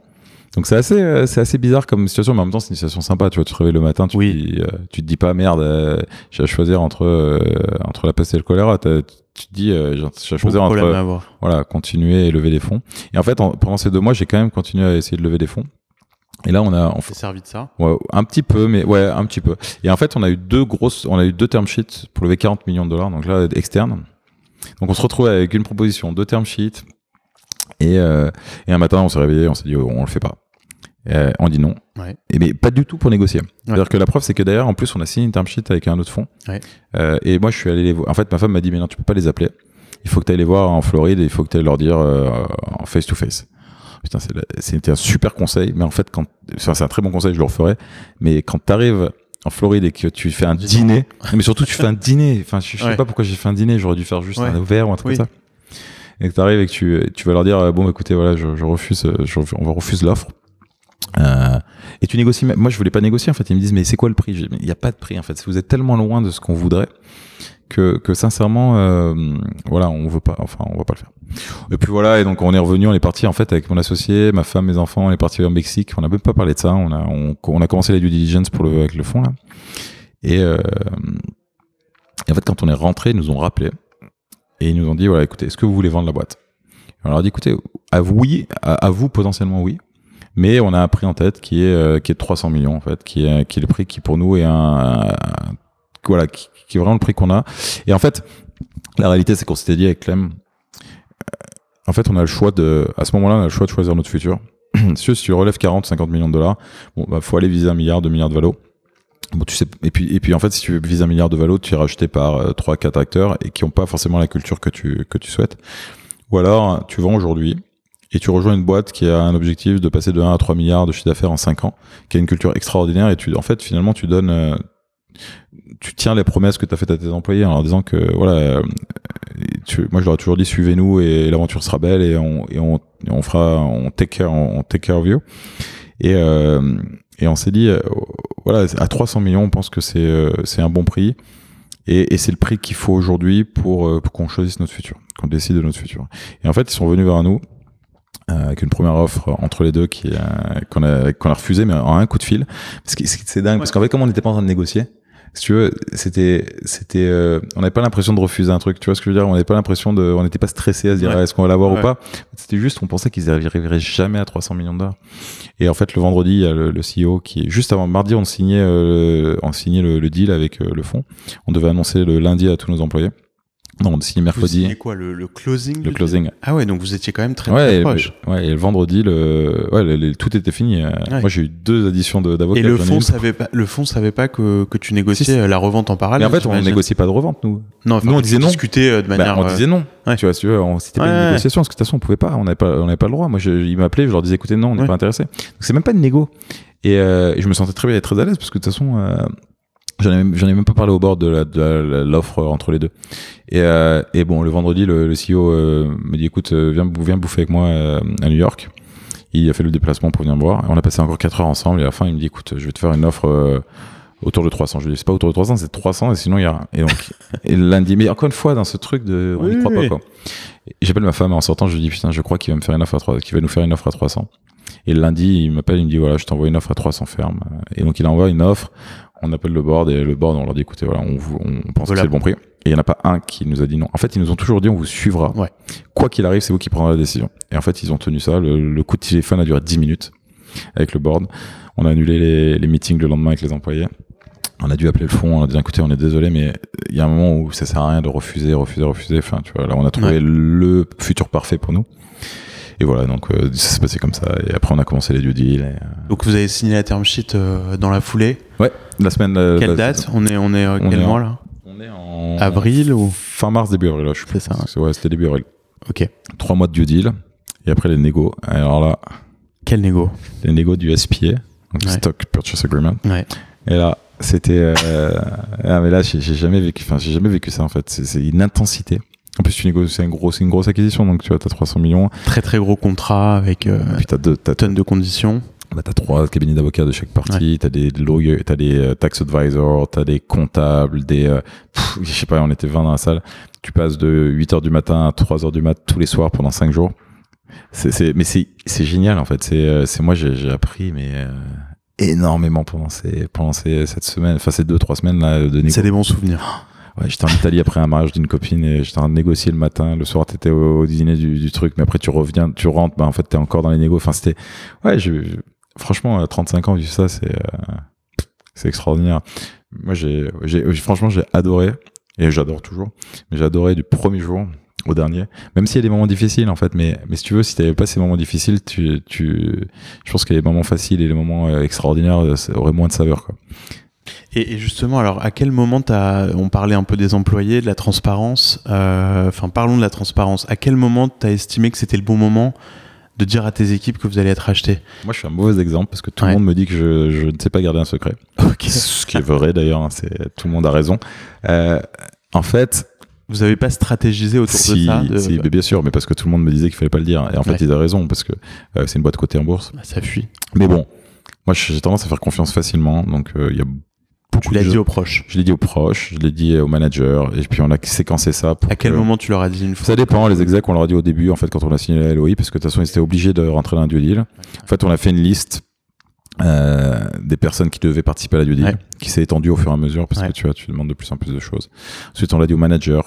Donc c'est assez, euh, c'est assez bizarre comme situation, mais en même temps c'est une situation sympa. Tu vois, tu te réveilles le matin, tu, oui, te, dis, euh, tu te dis pas merde, euh, j'ai à choisir entre euh, entre la peste et le choléra. T'as, tu te dis, euh, j'ai à choisir entre euh, voilà, continuer et lever des fonds. Et en fait, en, pendant ces deux mois, j'ai quand même continué à essayer de lever des fonds. Et là, on a on s'est servi de ça. Ouais, un petit peu, mais ouais, un petit peu. Et en fait, on a eu deux grosses, on a eu deux term sheets pour lever quarante millions de dollars. Donc là, externe. Donc on se retrouve avec une proposition, deux term sheets. Et, euh, et un matin, on s'est réveillé, on s'est dit, oh, on le fait pas. Euh, on dit non. Ouais. Et mais pas du tout pour négocier. Ouais. C'est-à-dire que la preuve, c'est que d'ailleurs, en plus, on a signé une term sheet avec un autre fonds. Ouais. Euh, et moi, je suis allé les voir. En fait, ma femme m'a dit, mais non, tu peux pas les appeler. Il faut que tu ailles les voir en Floride et il faut que tu ailles leur dire euh, en face-to-face. Putain, c'est la... c'était un super conseil. Mais en fait, quand, enfin, c'est un très bon conseil, je le referai. Mais quand t'arrives en Floride et que tu fais un dîner, mais surtout, tu fais un dîner. Enfin, je, je ouais, sais pas pourquoi j'ai fait un dîner. J'aurais dû faire juste ouais, un verre ou un truc oui, comme ça. Et que t'arrives et que tu, tu vas leur dire, bon, écoutez, voilà, je, je refuse, je, on va refuser l'offre. Euh, et tu négocies, moi, je voulais pas négocier, en fait. Ils me disent, mais c'est quoi le prix? Il n'y a pas de prix, en fait. Vous êtes tellement loin de ce qu'on voudrait que, que sincèrement, euh, voilà, on veut pas, enfin, on va pas le faire. Et puis voilà, et donc, on est revenu, on est parti, en fait, avec mon associé, ma femme, mes enfants, on est parti au Mexique. On n'a même pas parlé de ça. On a, on, on a commencé la due diligence pour le, avec le fond, là. Et, euh, et en fait, quand on est rentré, ils nous ont rappelé. Et ils nous ont dit, voilà, écoutez, est-ce que vous voulez vendre la boîte? On leur a dit, écoutez, à vous, oui, à, à vous, potentiellement, oui. Mais on a un prix en tête qui est, euh, qui est de trois cents millions, en fait, qui est, qui est le prix qui, pour nous, est un, un voilà, qui, qui est vraiment le prix qu'on a. Et en fait, la réalité, c'est qu'on s'était dit avec Clem, en fait, on a le choix de, à ce moment-là, on a le choix de choisir notre futur. Si tu relèves quarante, cinquante millions de dollars, bon, bah, faut aller viser un milliard, deux milliards de valos. Bon, tu sais, et puis, et puis, en fait, si tu vises un milliard de valo, tu es racheté par trois, quatre acteurs et qui n'ont pas forcément la culture que tu, que tu souhaites. Ou alors, tu vends aujourd'hui et tu rejoins une boîte qui a un objectif de passer de un à trois milliards de chiffre d'affaires en cinq ans, qui a une culture extraordinaire et tu, en fait, finalement, tu donnes, tu tiens les promesses que tu as faites à tes employés en leur disant que, voilà, tu, moi, je leur ai toujours dit, suivez-nous et l'aventure sera belle et on, et on, et on fera, on take care, on take care of you. Et, euh, et on s'est dit, euh, voilà, à trois cents millions, on pense que c'est, euh, c'est un bon prix. Et, et c'est le prix qu'il faut aujourd'hui pour, euh, pour qu'on choisisse notre futur, qu'on décide de notre futur. Et en fait, ils sont venus vers nous euh, avec une première offre entre les deux qui, euh, qu'on a, qu'on a refusée, mais en un coup de fil. Parce que c'est dingue, ouais. Parce qu'en fait, comme on n'était pas en train de négocier, si tu veux, c'était, c'était, euh, on n'avait pas l'impression de refuser un truc. Tu vois ce que je veux dire ? On n'avait pas l'impression de, on n'était pas stressé à se dire ouais. Est-ce qu'on va l'avoir ouais. ou pas ? C'était juste, on pensait qu'ils arriveraient jamais à trois cents millions de dollars. Et en fait, le vendredi, il y a le, le C E O qui, juste avant mardi, on signait, euh, on signait le, le deal avec euh, le fonds. On devait annoncer le lundi à tous nos employés. Non, on signait mercredi. Vous signez quoi, le, le closing ? Le closing. Ah ouais, donc vous étiez quand même très, ouais, très proche. Ouais, et le vendredi, le, ouais, le, le, tout était fini. Ouais. Moi, j'ai eu deux additions de, d'avocats. Et le fonds savait pas, le fonds savait pas que, que tu négociais si, si. La revente en parallèle. Mais en fait, on ne négocie pas de revente, nous. Non, enfin, nous, on disait non. Discuter de manière. Bah, on disait non. Ouais. Tu vois, si tu veux, on, c'était ouais, pas une ouais, négociation. Parce que de toute façon, on pouvait pas, on n'avait pas, on n'avait pas le droit. Moi, je, ils m'appelaient, je leur disais, écoutez, non, on n'est ouais. pas intéressé. Donc, c'est même pas de négo. Et, euh, et je me sentais très bien et très à l'aise parce que de toute façon, euh, J'en ai, même, j'en ai même pas parlé au bord de, la, de, la, de l'offre entre les deux. Et, euh, et bon, le vendredi, le, le C E O euh, me dit, écoute, viens, viens bouffer avec moi euh, à New York. Il a fait le déplacement pour venir me voir. On a passé encore quatre heures ensemble. Et à la fin, il me dit, écoute, je vais te faire une offre euh, autour de trois cents. Je lui dis, c'est pas autour de trois cents, c'est trois cents. Et sinon, il y a rien. Et donc, et lundi, mais encore une fois, dans ce truc de, on n'y oui, croit oui. pas, quoi. Et j'appelle ma femme en sortant. Je lui dis, putain, je crois qu'il va me faire une offre à trois, qu'il va nous faire une offre à trois cents. Et le lundi, il m'appelle, il me dit, voilà, je t'envoie une offre à trois cents fermes. Et donc, il envoie une offre. On appelle le board et le board, on leur dit, écoutez, voilà, on, vous, on pense voilà. que c'est le bon prix. Et il n'y en a pas un qui nous a dit non. En fait, ils nous ont toujours dit, on vous suivra. Ouais. Quoi qu'il arrive, c'est vous qui prendrez la décision. Et en fait, ils ont tenu ça. Le, le coup de téléphone a duré dix minutes avec le board. On a annulé les, les meetings le lendemain avec les employés. On a dû appeler le fonds, on a dit, écoutez, on est désolé, mais il y a un moment où ça sert à rien de refuser, refuser, refuser. Enfin, tu vois, là, on a trouvé ouais. le futur parfait pour nous. Et voilà, donc euh, ça s'est passé comme ça. Et après, on a commencé les due deals. Et, euh... Donc, vous avez signé la term sheet euh, dans la foulée. Ouais, la semaine. La, Quelle la, date la... On est, on est euh, on quel est mois en... là On est en avril ou fin mars début avril. Là, je c'est ça. Ouais. ouais, c'était début avril. Ok. Trois mois de due deal et après les négos. Alors là. Quel négo ? Les négos du S P A, donc ouais. Stock Purchase Agreement. Ouais. Et là, c'était. Euh... Ah mais là, j'ai, j'ai jamais vécu. Enfin, j'ai jamais vécu ça en fait. C'est, c'est une intensité. En plus, tu négocies, c'est une grosse, une grosse acquisition, donc tu vois, t'as trois cents millions. Très, très gros contrat avec euh, t'as deux t'as tonnes de conditions. Bah, t'as trois cabinets d'avocats de chaque partie, ouais. t'as des lawyers, t'as des tax advisors, t'as des comptables, des, euh, pff, je sais pas, on était vingt dans la salle. Tu passes de huit heures du matin à trois heures du mat tous les soirs pendant cinq jours. C'est, c'est, mais c'est, c'est génial, en fait. C'est, c'est moi, j'ai, j'ai appris, mais, euh, énormément pendant ces, pendant ces, cette semaine, enfin, ces deux, trois semaines, là, de négociation. C'est des bons souvenirs. Ouais, j'étais en Italie après un mariage d'une copine et j'étais en train de négocier le matin. Le soir, t'étais au, au dîner du, du truc, mais après, tu reviens, tu rentres, bah, en fait, t'es encore dans les négos. Enfin, c'était, ouais, je, je, franchement, à trente-cinq ans, vu ça, c'est, euh, c'est extraordinaire. Moi, j'ai, j'ai, franchement, j'ai adoré et j'adore toujours, mais j'ai adoré du premier jour au dernier, même s'il y a des moments difficiles, en fait, mais, mais si tu veux, si t'avais pas ces moments difficiles, tu, tu, je pense que les moments faciles et les moments extraordinaires auraient moins de saveur, quoi. Et justement, alors à quel moment t'as, on parlait un peu des employés, de la transparence, euh, enfin parlons de la transparence, à quel moment t'as estimé que c'était le bon moment de dire à tes équipes que vous allez être rachetés ? Moi je suis un mauvais exemple parce que tout le ouais. monde me dit que je, je ne sais pas garder un secret, okay. ce qui est vrai d'ailleurs, hein, c'est, tout le monde a raison. Euh, en fait... Vous n'avez pas stratégisé autour si, de ça de... Si, bien sûr, mais parce que tout le monde me disait qu'il ne fallait pas le dire, et en ouais. fait ils avaient raison parce que euh, c'est une boîte cotée en bourse. Bah, ça fuit. Mais bon, moi j'ai tendance à faire confiance facilement, donc il euh, y a... Tu l'as dit aux proches. Je l'ai dit aux proches, je l'ai dit aux managers, et puis on a séquencé ça. Pour à quel que... moment tu leur as dit une fois ? Ça dépend, les execs, on leur a dit au début, en fait, quand on a signé la L O I, parce que de toute façon, ils étaient obligés de rentrer dans un due deal. En fait, on a fait une liste euh, des personnes qui devaient participer à la due deal, ouais. qui s'est étendue au fur et à mesure, parce ouais. que tu vois, tu demandes de plus en plus de choses. Ensuite, on l'a dit aux managers,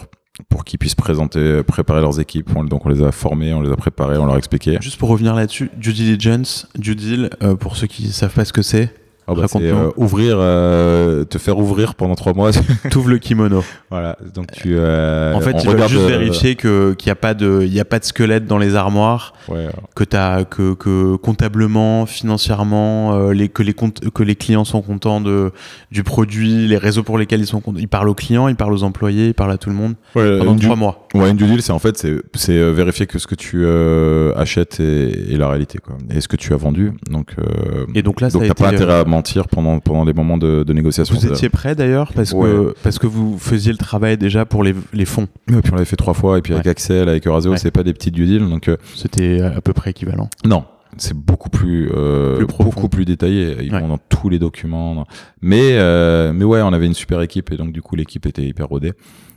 pour qu'ils puissent présenter, préparer leurs équipes. On, donc, on les a formés, on les a préparés, on leur a expliqué. Juste pour revenir là-dessus, due diligence, due deal, euh, pour ceux qui ne savent pas ce que c'est. Ah bah c'est euh, ouvrir, euh, te faire ouvrir pendant trois mois. T'ouvres le kimono. Voilà. Donc tu. Euh, en fait, il faut juste euh, vérifier que qu'il n'y a pas de, il y a pas de squelette dans les armoires. Ouais, que t'as, que que comptablement, financièrement, euh, les que les comptes, que les clients sont contents de du produit, les réseaux pour lesquels ils sont contents. Ils parlent aux clients, ils parlent aux employés, ils parlent à tout le monde. Ouais, pendant trois mois. Ouais, une due deal, c'est en fait, c'est c'est euh, vérifier que ce que tu euh, achètes est, est la réalité, quoi. Et ce que tu as vendu. Donc. Euh, Et donc là, donc ça t'as a été pas intérêt à mentir pendant pendant les moments de, de négociation. Vous étiez prêt d'ailleurs parce ouais. que parce que vous faisiez le travail déjà pour les les fonds. Et puis on l'avait fait trois fois et puis avec ouais. Accel, avec Eurazeo, ouais. c'est pas des petites due deals, donc c'était à peu près équivalent. Non, c'est beaucoup plus, euh, plus beaucoup plus détaillé. Ils ouais. vont dans tous les documents. Mais euh, mais ouais, on avait une super équipe et donc du coup l'équipe était hyper rodée.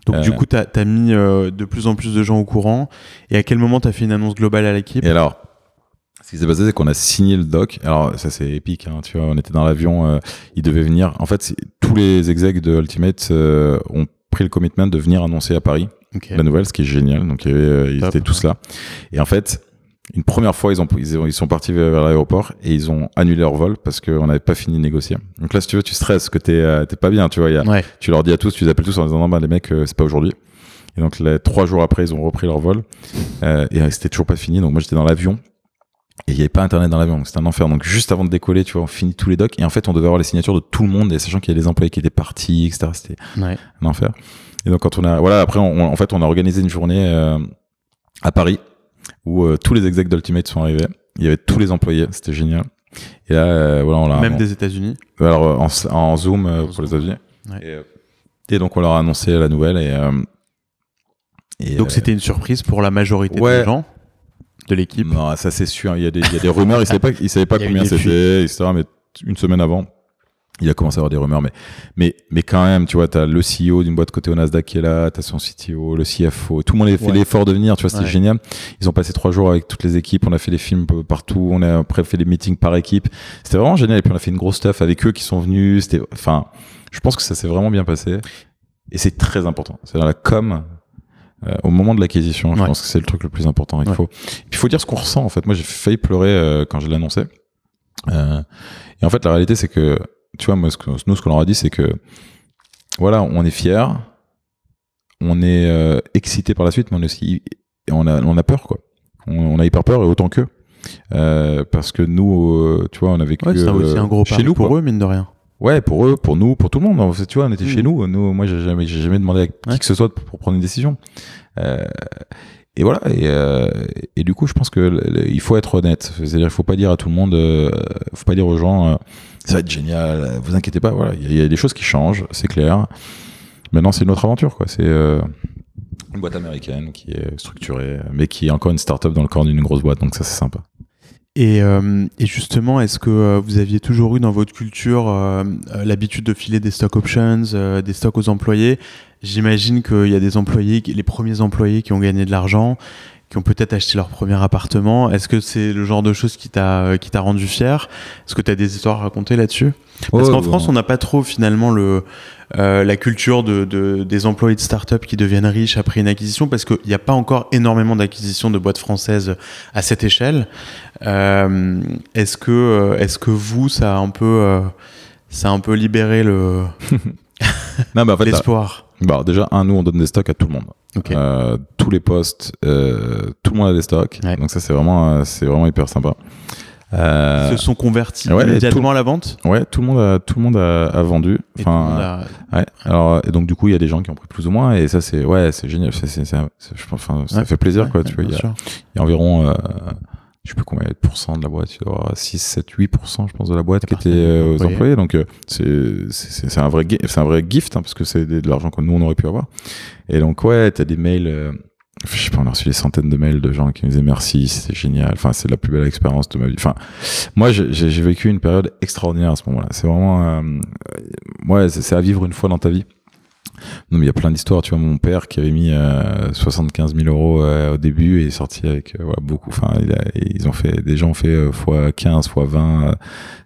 Donc euh, du coup t'as t'as mis euh, de plus en plus de gens au courant. Et à quel moment t'as fait une annonce globale à l'équipe? Et alors, ce qui s'est passé, c'est qu'on a signé le doc. Alors ça, c'est épique, hein, tu vois. On était dans l'avion, euh, ils devaient venir. En fait, tous les execs de Ultimate euh, ont pris le commitment de venir annoncer à Paris okay. la nouvelle, ce qui est génial. Donc il y avait, euh, ils Top. étaient tous là. Et en fait, une première fois, ils ont ils, ils sont partis vers, vers l'aéroport et ils ont annulé leur vol parce qu'on n'avait pas fini de négocier. Donc là, si tu veux, tu stresses, que t'es euh, t'es pas bien, tu vois. Y a, ouais. Tu leur dis à tous, tu les appelles tous en disant non, bah les mecs, euh, c'est pas aujourd'hui. Et donc les, trois jours après, ils ont repris leur vol euh, et c'était toujours pas fini. Donc moi, j'étais dans l'avion. Et il n'y avait pas internet dans l'avion, donc c'était un enfer. Donc juste avant de décoller, tu vois, on finit tous les docs et en fait on devait avoir les signatures de tout le monde, et sachant qu'il y a des employés qui étaient partis, et cetera. C'était ouais. un enfer. Et donc quand on a, voilà, après on, en fait on a organisé une journée euh, à Paris où euh, tous les execs d'Ultimate sont arrivés. Il y avait tous les employés, c'était génial. Et là, euh, voilà, on l'a même on, des États-Unis. Alors en, en Zoom euh, en pour zoom. les États-Unis. Ouais. Et, euh, et donc on leur a annoncé la nouvelle et. Euh, et donc euh, c'était une surprise pour la majorité ouais. des gens. De l'équipe. Non, ça c'est sûr. Il y a des, il y a des rumeurs. Ils savaient pas, ils savaient pas il combien c'était, et cetera. Mais une semaine avant, il a commencé à avoir des rumeurs. Mais, mais, mais quand même, tu vois, t'as le C E O d'une boîte cotée au Nasdaq qui est là, t'as son C T O, le C F O. Tout le monde a fait ouais. l'effort de venir. Tu vois, c'était ouais. génial. Ils ont passé trois jours avec toutes les équipes. On a fait des films partout. On a après fait des meetings par équipe. C'était vraiment génial. Et puis on a fait une grosse stuff avec eux qui sont venus. C'était, enfin, je pense que ça s'est vraiment bien passé. Et c'est très important. C'est dans la com. Au moment de l'acquisition, je ouais. pense que c'est le truc le plus important. Il ouais. faut, il faut dire ce qu'on ressent en fait. Moi, j'ai failli pleurer euh, quand je l'annonçais. Euh, et en fait, la réalité, c'est que, tu vois, moi, ce que, nous, ce qu'on leur a dit, c'est que, voilà, on est fiers, on est euh, excités par la suite, mais on est aussi, on a, on a peur, quoi. On, on a hyper peur et autant qu'eux, euh, parce que nous, euh, tu vois, on a vécu ouais, c'est aussi euh, un gros pari pour quoi. Eux, mine de rien. Ouais, pour eux, pour nous, pour tout le monde. En fait, tu vois, on était mmh. chez nous. Nous, moi, j'ai jamais, j'ai jamais demandé à qui ouais. que ce soit pour, pour prendre une décision. Euh, et voilà. Et, euh, et du coup, je pense que le, le, il faut être honnête. C'est-à-dire, il faut pas dire à tout le monde, euh, faut pas dire aux gens, euh, ça va être génial. Vous inquiétez pas. Voilà, il y, y a des choses qui changent, c'est clair. Maintenant, c'est une autre aventure, quoi. C'est euh, une boîte américaine qui est structurée, mais qui est encore une start-up dans le corps d'une grosse boîte. Donc ça, c'est sympa. Et, euh, et justement, est-ce que euh, vous aviez toujours eu dans votre culture euh, l'habitude de filer des stock options, euh, des stocks aux employés? J'imagine qu'il y a des employés, les premiers employés qui ont gagné de l'argent, qui ont peut-être acheté leur premier appartement. Est-ce que c'est le genre de choses qui t'a, qui t'a rendu fier? Est-ce que tu as des histoires à raconter là-dessus? Parce oh, qu'en bon. France, on n'a pas trop finalement le, euh, la culture de, de, des employés de start-up qui deviennent riches après une acquisition, parce qu'il n'y a pas encore énormément d'acquisitions de boîtes françaises à cette échelle. Euh, est-ce que, est-ce que vous, ça a un peu, euh, ça a un peu libéré le non, bah, en fait, l'espoir? Bah, déjà, un, nous, on donne des stocks à tout le monde. Okay. Euh, tous les postes, euh, tout le monde a des stocks. Ouais. Donc ça, c'est vraiment, euh, c'est vraiment hyper sympa. Euh... Ils se sont convertis ouais, immédiatement tout... à la vente. Ouais, tout le monde a, tout le monde a, a vendu. Enfin, a... ouais. Alors, et donc du coup, il y a des gens qui ont pris plus ou moins, et ça, c'est, ouais, c'est génial. C'est, c'est, c'est, c'est, je, enfin, ça ouais. fait plaisir, ouais, quoi. Ouais, tu vois, il y, y a environ, euh, je sais plus combien de pourcents de la boîte, il doit y avoir six, sept, huit pour cent, je pense, de la boîte qui était euh, aux employés. employés. Donc, euh, c'est, c'est, c'est un vrai, c'est un vrai gift, hein, parce que c'est de l'argent que nous, on aurait pu avoir. Et donc, ouais, t'as des mails, euh, je sais pas, on a reçu des centaines de mails de gens qui nous disaient merci, c'était génial. Enfin, c'est la plus belle expérience de ma vie. Enfin, moi, j'ai, j'ai vécu une période extraordinaire à ce moment-là. C'est vraiment, euh, ouais, c'est, c'est à vivre une fois dans ta vie. Non, mais il y a plein d'histoires. Tu vois, mon père qui avait mis euh, soixante-quinze mille euros euh, au début et est sorti avec euh, ouais, beaucoup. Enfin, il a, ils ont fait, des gens ont fait euh, fois quinze, fois vingt. Euh,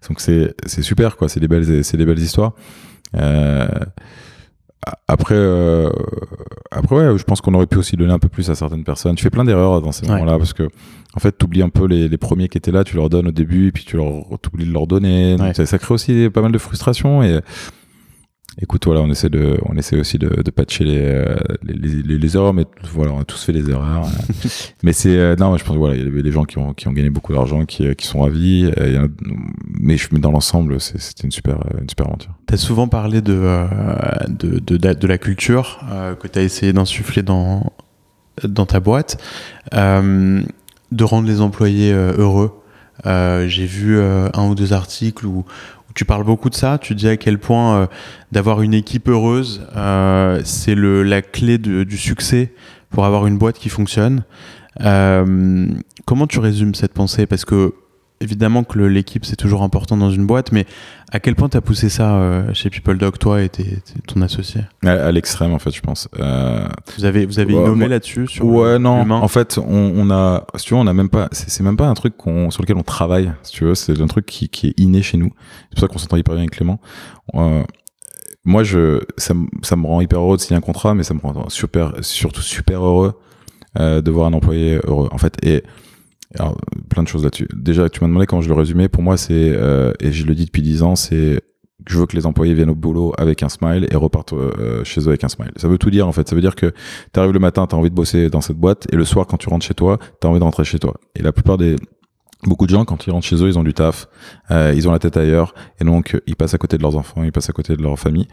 donc c'est, c'est super, quoi. C'est des belles, c'est des belles histoires. Euh, après, euh, après ouais, je pense qu'on aurait pu aussi donner un peu plus à certaines personnes. Tu fais plein d'erreurs dans ces ouais. moments-là parce que, en fait, tu oublies un peu les, les premiers qui étaient là, tu leur donnes au début, puis tu oublies de leur donner. Donc, ouais. ça, ça crée aussi pas mal de frustration. Et écoute, voilà, on essaie, de, on essaie aussi de, de patcher les, les, les, les erreurs, mais voilà, on a tous fait des erreurs. mais c'est, non, je pense, voilà, il y avait des gens qui ont, qui ont gagné beaucoup d'argent, qui, qui sont ravis. Il y en a, mais je mets dans l'ensemble, c'est, c'était une super, une super aventure. Tu as souvent parlé de, euh, de, de, de, de la culture euh, que tu as essayé d'insuffler dans, dans ta boîte, euh, de rendre les employés heureux. Euh, j'ai vu euh, un ou deux articles où tu parles beaucoup de ça, tu dis à quel point euh, d'avoir une équipe heureuse, euh, c'est le, la clé de, du succès pour avoir une boîte qui fonctionne. Euh, comment tu résumes cette pensée ? Parce que, évidemment, que le, l'équipe, c'est toujours important dans une boîte, mais à quel point tu as poussé ça euh, chez PeopleDoc, toi et t'es, t'es ton associé ? À, à l'extrême, en fait, je pense. Euh... Vous avez, vous avez ouais, innommé ouais, là-dessus sur ouais, non. L'humain. En fait, on, on a, si tu veux, on a même pas, c'est, c'est même pas un truc qu'on, sur lequel on travaille, si tu veux, c'est un truc qui, qui est inné chez nous. C'est pour ça qu'on s'entend hyper bien avec Clément. Euh, moi, je, ça, ça me rend hyper heureux de signer un contrat, mais ça me rend super, surtout super heureux euh, de voir un employé heureux, en fait. Et alors, plein de choses là-dessus. Déjà, tu m'as demandé comment je le résumais. Pour moi, c'est, euh, et je le dis depuis dix ans, c'est que je veux que les employés viennent au boulot avec un smile et repartent euh, chez eux avec un smile. Ça veut tout dire, en fait. Ça veut dire que t'arrives le matin, t'as envie de bosser dans cette boîte, et le soir, quand tu rentres chez toi, t'as envie de rentrer chez toi. Et la plupart des... Beaucoup de gens, quand ils rentrent chez eux, ils ont du taf, euh, ils ont la tête ailleurs, et donc ils passent à côté de leurs enfants, ils passent à côté de leur famille.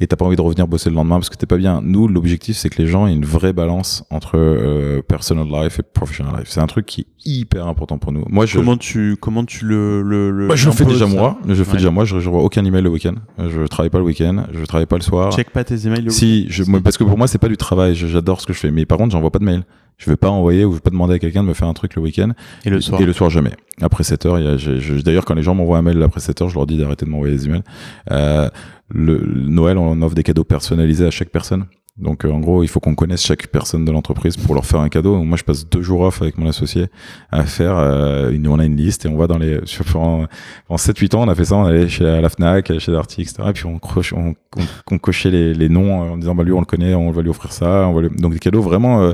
Et t'as pas envie de revenir bosser le lendemain parce que t'es pas bien. Nous, l'objectif, c'est que les gens aient une vraie balance entre euh, personal life et professional life. C'est un truc qui est hyper important pour nous. Moi, je, comment tu comment tu le le, le bah, je le fais déjà moi. Je le fais ouais. déjà moi. Je, je vois aucun email le week-end. Je travaille pas le week-end. Je travaille pas le soir. Check pas tes emails le si, week-end. Si, je, parce que pour moi, c'est pas du travail. Je, j'adore ce que je fais, mais par contre, j'envoie pas de mail. Je vais pas envoyer ou je vais pas demander à quelqu'un de me faire un truc le week-end. Et le soir. Et le soir, jamais. Après sept heures, il y a, je, je, d'ailleurs, quand les gens m'envoient un mail après sept heures, je leur dis d'arrêter de m'envoyer des emails. Euh, le, le Noël, on offre des cadeaux personnalisés à chaque personne. Donc, euh, en gros, il faut qu'on connaisse chaque personne de l'entreprise pour leur faire un cadeau. Donc, moi, je passe deux jours off avec mon associé à faire, euh, une, on a une liste et on va dans les, en, en sept, huit ans, on a fait ça, on allait chez la, la Fnac, chez Darty, et cetera. Et puis, on coche, on, on, on cochait les, les noms en disant, bah, lui, on le connaît, on va lui offrir ça, on va lui... Donc, des cadeaux vraiment, euh,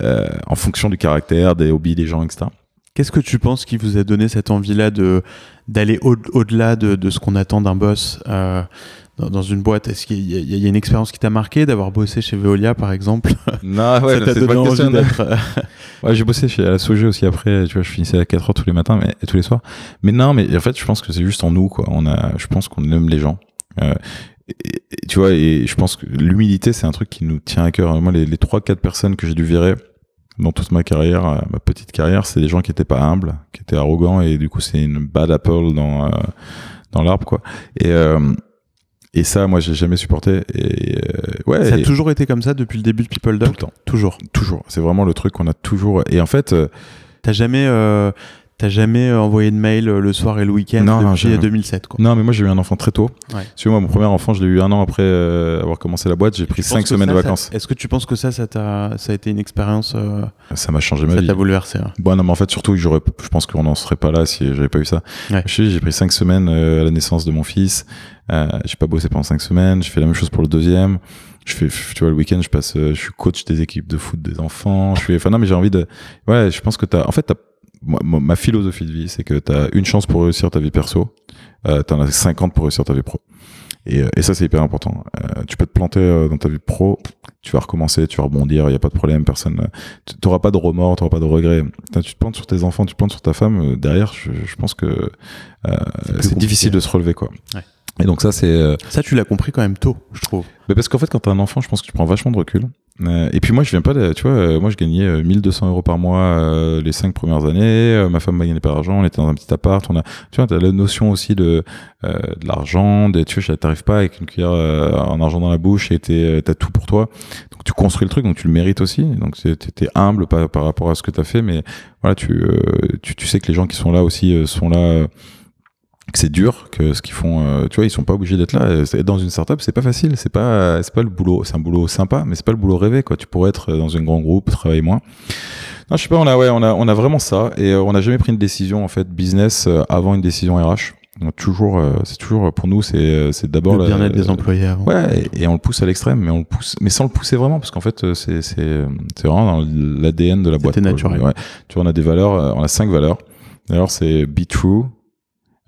euh, en fonction du caractère, des hobbies, des gens, et cetera. Qu'est-ce que tu penses qui vous a donné cette envie-là de, d'aller au, au-delà de, de ce qu'on attend d'un boss, euh, dans une boîte? Est-ce qu'il y a, il y a une expérience qui t'a marqué d'avoir bossé chez Veolia, par exemple? Non, ouais, ça t'a c'est donné envie de... d'être... ouais, j'ai bossé chez la Sogé aussi après, tu vois, je finissais à quatre heures tous les matins, mais, et tous les soirs. Mais non, mais en fait, je pense que c'est juste en nous, quoi. On a, je pense qu'on aime les gens. Euh, et, et, tu vois, et je pense que l'humilité, c'est un truc qui nous tient à cœur. Moi, les, les trois, quatre personnes que j'ai dû virer dans toute ma carrière, euh, ma petite carrière, c'est des gens qui étaient pas humbles, qui étaient arrogants, et du coup, c'est une bad apple dans, euh, dans l'arbre, quoi. Et, euh, Et ça, moi, j'ai jamais supporté. Et euh, ouais. Ça a et... toujours été comme ça depuis le début de PeopleDoc. Tout le temps. Toujours. Toujours. C'est vraiment le truc qu'on a toujours. Et en fait, euh... t'as jamais, euh, t'as jamais envoyé de mail le soir et le week-end non, depuis non, deux mille sept. Quoi. Non, mais moi, j'ai eu un enfant très tôt. Ouais. Tu vois, moi, mon premier enfant, je l'ai eu un an après euh, avoir commencé la boîte. J'ai pris cinq semaines ça, de vacances. Ça, est-ce que tu penses que ça, ça t'a, ça a été une expérience euh... Ça m'a changé ma ça vie. Ça t'a bouleversé. Hein. Bon, non, mais en fait, surtout, j'aurais, je pense qu'on n'en serait pas là si j'avais pas eu ça. Ouais. Je sais, j'ai pris cinq semaines euh, à la naissance de mon fils. Euh, j'ai pas bossé pendant cinq semaines, je fais la même chose pour le deuxième. Je fais, tu vois, le week-end, je passe, je suis coach des équipes de foot des enfants. Je suis, enfin non, mais j'ai envie de, ouais, je pense que t'as, en fait, t'as, moi, ma philosophie de vie, c'est que t'as une chance pour réussir ta vie perso, euh, t'en as cinquante pour réussir ta vie pro. Et, et ça, c'est hyper important. Euh, tu peux te planter dans ta vie pro, tu vas recommencer, tu vas rebondir, il y a pas de problème, personne, t'auras pas de remords, t'auras pas de regrets. Tu te plantes sur tes enfants, tu te plantes sur ta femme. Derrière, je, je pense que euh, c'est, c'est difficile de se relever, quoi. Ouais. Et donc ça, c'est... Ça, tu l'as compris quand même tôt, je trouve. Mais parce qu'en fait, quand t'as un enfant, je pense que tu prends vachement de recul. Euh, et puis moi, je viens pas de... Tu vois, moi, je gagnais mille deux cents euros par mois euh, les cinq premières années. Euh, ma femme m'a gagné pas d'argent. On était dans un petit appart. On a, tu vois, t'as la notion aussi de, euh, de l'argent. Des, tu vois, t'arrives pas avec une cuillère euh, en argent dans la bouche et t'es, t'as tout pour toi. Donc, tu construis le truc, donc tu le mérites aussi. Donc, t'es humble par, par rapport à ce que t'as fait. Mais voilà, tu, euh, tu, tu sais que les gens qui sont là aussi euh, sont là... Euh, que c'est dur, que ce qu'ils font, euh, tu vois, ils sont pas obligés d'être là. Et dans une startup, c'est pas facile, c'est pas, c'est pas le boulot, c'est un boulot sympa, mais c'est pas le boulot rêvé, quoi. Tu pourrais être dans un grand groupe, travailler moins. Non, je sais pas, on a, ouais, on a, on a vraiment ça, et on n'a jamais pris une décision en fait business avant une décision R H. On toujours, euh, c'est toujours pour nous, c'est, c'est d'abord le bien-être la, des employés. Avant. Ouais, et, et on le pousse à l'extrême, mais on le pousse, mais sans le pousser vraiment, parce qu'en fait, c'est, c'est, c'est vraiment dans l'A D N de la boîte. C'était naturel. Ouais. Tu vois, on a des valeurs, on a cinq valeurs. Alors c'est be true,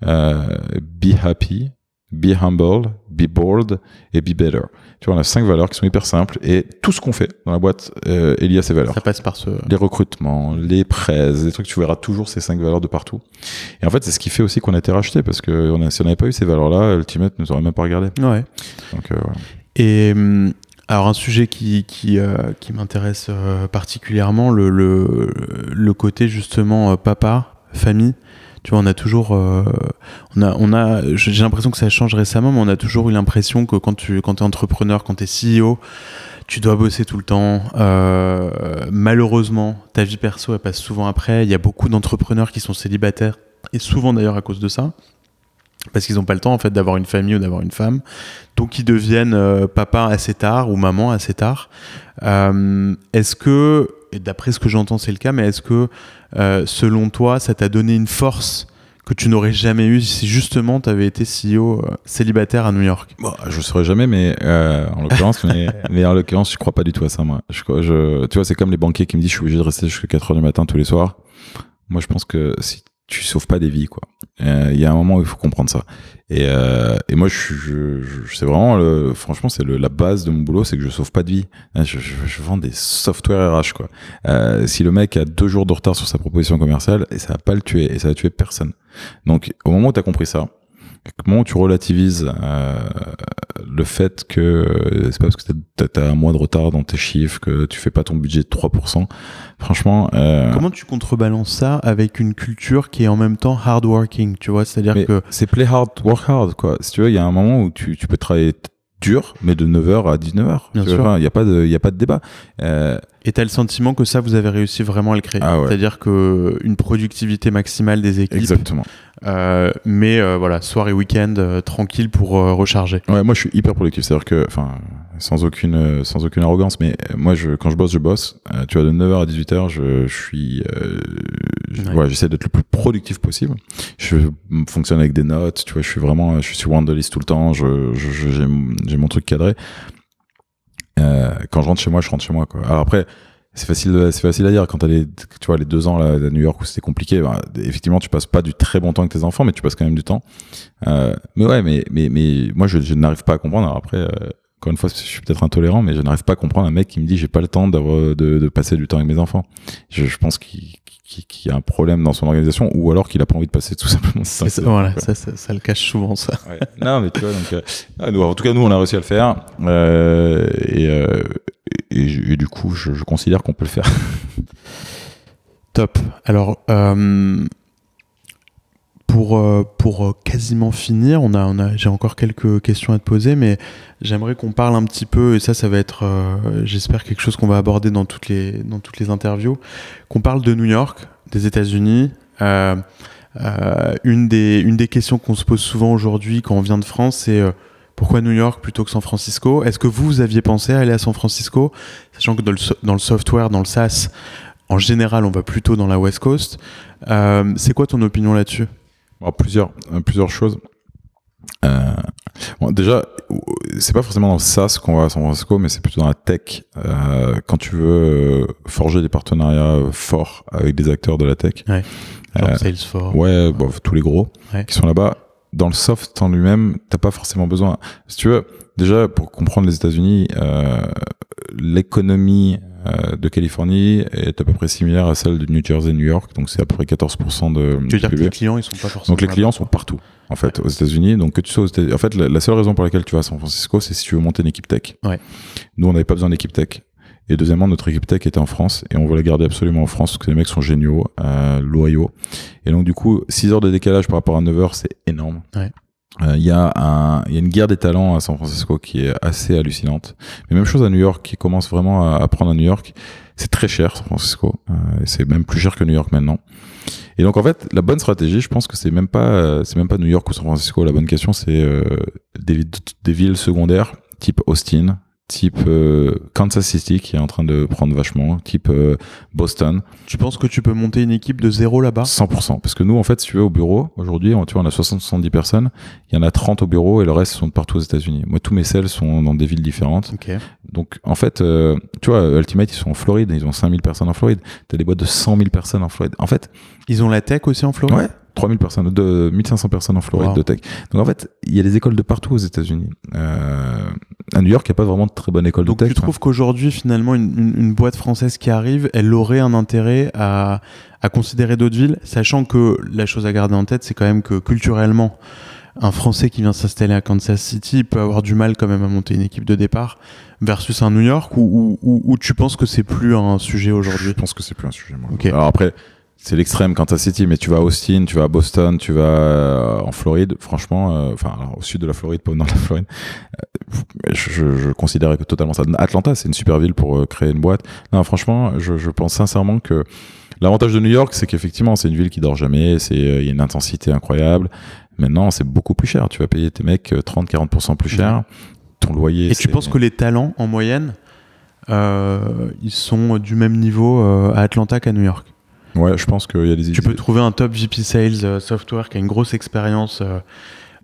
euh, be happy, be humble, be bold et be better. Tu vois, on a cinq valeurs qui sont hyper simples et tout ce qu'on fait dans la boîte euh, est lié à ces valeurs. Ça passe par ce... Les recrutements, les prêts, les trucs, tu verras toujours ces cinq valeurs de partout. Et en fait, c'est ce qui fait aussi qu'on a été racheté parce que on a, si on n'avait pas eu ces valeurs-là, Ultimate ne nous aurait même pas regardé. Ouais. Donc, euh, ouais. Et alors, un sujet qui, qui, euh, qui m'intéresse euh, particulièrement, le, le, le côté justement euh, papa, famille. Tu vois, on a toujours, euh, on a, on a, j'ai l'impression que ça change récemment, mais on a toujours eu l'impression que quand tu, quand t'es entrepreneur, quand t'es C E O, tu dois bosser tout le temps. Euh, malheureusement, ta vie perso, elle passe souvent après. Il y a beaucoup d'entrepreneurs qui sont célibataires, et souvent d'ailleurs à cause de ça, parce qu'ils n'ont pas le temps en fait d'avoir une famille ou d'avoir une femme, donc ils deviennent euh, papa assez tard ou maman assez tard. Euh, est-ce que Et d'après ce que j'entends, c'est le cas, mais est-ce que, euh, selon toi, ça t'a donné une force que tu n'aurais jamais eue si justement tu avais été C E O euh, célibataire à New York? Bon, je ne saurais jamais, mais, euh, en l'occurrence, mais, mais en l'occurrence, je ne crois pas du tout à ça, moi. Je, je, tu vois, c'est comme les banquiers qui me disent je suis obligé de rester jusqu'à quatre heures du matin tous les soirs. Moi, je pense que si tu ne sauves pas des vies, quoi. Il euh, y a un moment où il faut comprendre ça. Et, euh, et moi, je, je, je, c'est vraiment, le, franchement, c'est le, la base de mon boulot, c'est que je sauve pas de vie. Je, je, je vends des software R H, quoi. Euh, si le mec a deux jours de retard sur sa proposition commerciale, et ça va pas le tuer, et ça va tuer personne. Donc, au moment où t'as compris ça, au moment où tu relativises euh, le fait que euh, c'est pas parce que t'as, t'as un mois de retard dans tes chiffres que tu fais pas ton budget de trois pour cent, franchement... Euh... Comment tu contrebalances ça avec une culture qui est en même temps hardworking, tu vois, c'est-à-dire mais que... C'est play hard, work hard, quoi. Si tu veux, il y a un moment où tu, tu peux travailler dur, mais de neuf heures à dix-neuf heures. Bien sûr. Enfin, il n'y a pas de, il n'y a pas de débat. Euh... Et t'as le sentiment que ça, vous avez réussi vraiment à le créer. Ah ouais. C'est-à-dire que une productivité maximale des équipes. Exactement. Euh, mais euh, voilà, soir et week-end euh, tranquille pour euh, recharger. Ouais, moi je suis hyper productif. C'est-à-dire que, enfin, sans aucune, sans aucune arrogance, mais moi je, quand je bosse, je bosse. Euh, tu vois, de neuf heures à dix-huit heures, je, je suis, euh, je, ouais. voilà, j'essaie d'être le plus productif possible. Je fonctionne avec des notes. Tu vois, je suis vraiment, je suis sur Wanderlist tout le temps. Je, je, je j'ai, j'ai mon truc cadré. Euh, quand je rentre chez moi, je rentre chez moi, quoi. Alors après, c'est facile, c'est facile à dire. Quand t'as les, tu vois, les deux ans là, à New York où c'était compliqué, bah, effectivement, tu passes pas du très bon temps avec tes enfants, mais tu passes quand même du temps. Euh, mais ouais, mais, mais, mais, moi, je, je n'arrive pas à comprendre. Alors après, euh, encore une fois, je suis peut-être intolérant, mais je n'arrive pas à comprendre un mec qui me dit j'ai pas le temps d'avoir, de, de passer du temps avec mes enfants. Je, je pense qu'il, qu'il, qu'il y a un problème dans son organisation, ou alors qu'il a pas envie de passer tout simplement. Ça, ça, voilà, ça, ça, ça le cache souvent, ça. Ouais. Non, mais tu vois, donc, euh, nous, en tout cas, nous, on a réussi à le faire. Euh, et, euh, et, et, et du coup, je, je considère qu'on peut le faire. Top. Alors, euh, Pour, pour quasiment finir, on a, on a, j'ai encore quelques questions à te poser, mais j'aimerais qu'on parle un petit peu, et ça, ça va être, euh, j'espère, quelque chose qu'on va aborder dans toutes les, dans toutes les interviews, qu'on parle de New York, des États-Unis. Euh, euh, une des, une des questions qu'on se pose souvent aujourd'hui quand on vient de France, c'est euh, pourquoi New York plutôt que San Francisco ? Est-ce que vous, vous aviez pensé à aller à San Francisco ? Sachant que dans le, dans le software, dans le SaaS, en général, on va plutôt dans la West Coast. Euh, c'est quoi ton opinion là-dessus ? Plusieurs, plusieurs choses. Euh, bon, déjà, c'est pas forcément dans le SaaS qu'on va à San Francisco, mais c'est plutôt dans la tech. Euh, quand tu veux forger des partenariats forts avec des acteurs de la tech, ouais. Genre euh, Salesforce, ouais, bon, tous les gros ouais. qui sont là-bas. Dans le soft en lui-même, t'as pas forcément besoin. Si tu veux, déjà pour comprendre les États-Unis, euh, l'économie de Californie est à peu près similaire à celle de New Jersey et New York, donc c'est à peu près quatorze pour cent de... Tu veux dire que les clients, ils sont pas forcément... Donc les clients sont partout, en fait, ouais. aux États-Unis. Donc que tu sois aux États-Unis... En fait, la, la seule raison pour laquelle tu vas à San Francisco, c'est si tu veux monter une équipe tech. Ouais. Nous, on n'avait pas besoin d'équipe tech. Et deuxièmement, notre équipe tech était en France et on veut la garder absolument en France parce que les mecs sont géniaux, euh, loyaux. Et donc du coup, six heures de décalage par rapport à neuf heures, c'est énorme. Ouais. Il euh, y a un, il y a une guerre des talents à San Francisco qui est assez hallucinante. Mais même chose à New York, qui commence vraiment à, à prendre à New York. C'est très cher, San Francisco. Euh, c'est même plus cher que New York maintenant. Et donc, en fait, la bonne stratégie, je pense que c'est même pas, euh, c'est même pas New York ou San Francisco. La bonne question, c'est, euh, des, des villes secondaires, type Austin, type euh, Kansas City qui est en train de prendre vachement, type euh, Boston. Tu penses que tu peux monter une équipe de zéro là-bas ? cent pour cent, parce que nous, en fait, si tu veux, au bureau, aujourd'hui, on, tu vois, on a soixante à soixante-dix personnes, il y en a trente au bureau et le reste sont de partout aux États-Unis. Moi, tous mes sales sont dans des villes différentes. Okay. Donc, en fait, euh, tu vois, Ultimate, ils sont en Floride, ils ont cinq mille personnes en Floride. T'as des boîtes de cent mille personnes en Floride. En fait... Ils ont la tech aussi en Floride ? Ouais. trois mille personnes, de mille cinq cents personnes en Floride, wow, de tech. Donc en fait, il y a des écoles de partout aux États-Unis. Euh, à New York, il n'y a pas vraiment de très bonne école Donc de tech. Donc tu trouves hein. qu'aujourd'hui, finalement, une, une, une boîte française qui arrive, elle aurait un intérêt à, à considérer d'autres villes, sachant que la chose à garder en tête, c'est quand même que culturellement, un Français qui vient s'installer à Kansas City peut avoir du mal quand même à monter une équipe de départ versus un New York, où, où, où, où tu penses que c'est plus un sujet aujourd'hui ? Je pense que c'est plus un sujet. Moi. Okay. Alors après... C'est l'extrême Kansas City, mais tu vas à Austin, tu vas à Boston, tu vas euh, en Floride, franchement, euh, enfin alors, au sud de la Floride, pas au nord de la Floride, euh, je, je, je considère que totalement ça. Atlanta, c'est une super ville pour euh, créer une boîte. Non, franchement, je, je pense sincèrement que l'avantage de New York, c'est qu'effectivement, c'est une ville qui dort jamais, c'est il euh, y a une intensité incroyable. Maintenant, c'est beaucoup plus cher. Tu vas payer tes mecs trente à quarante pour cent plus cher. Ton loyer. Et c'est... tu penses que les talents en moyenne, euh, ils sont du même niveau euh, à Atlanta qu'à New York? Ouais, je pense qu'il y a des idées. Tu peux trouver un top V P Sales euh, software qui a une grosse expérience euh,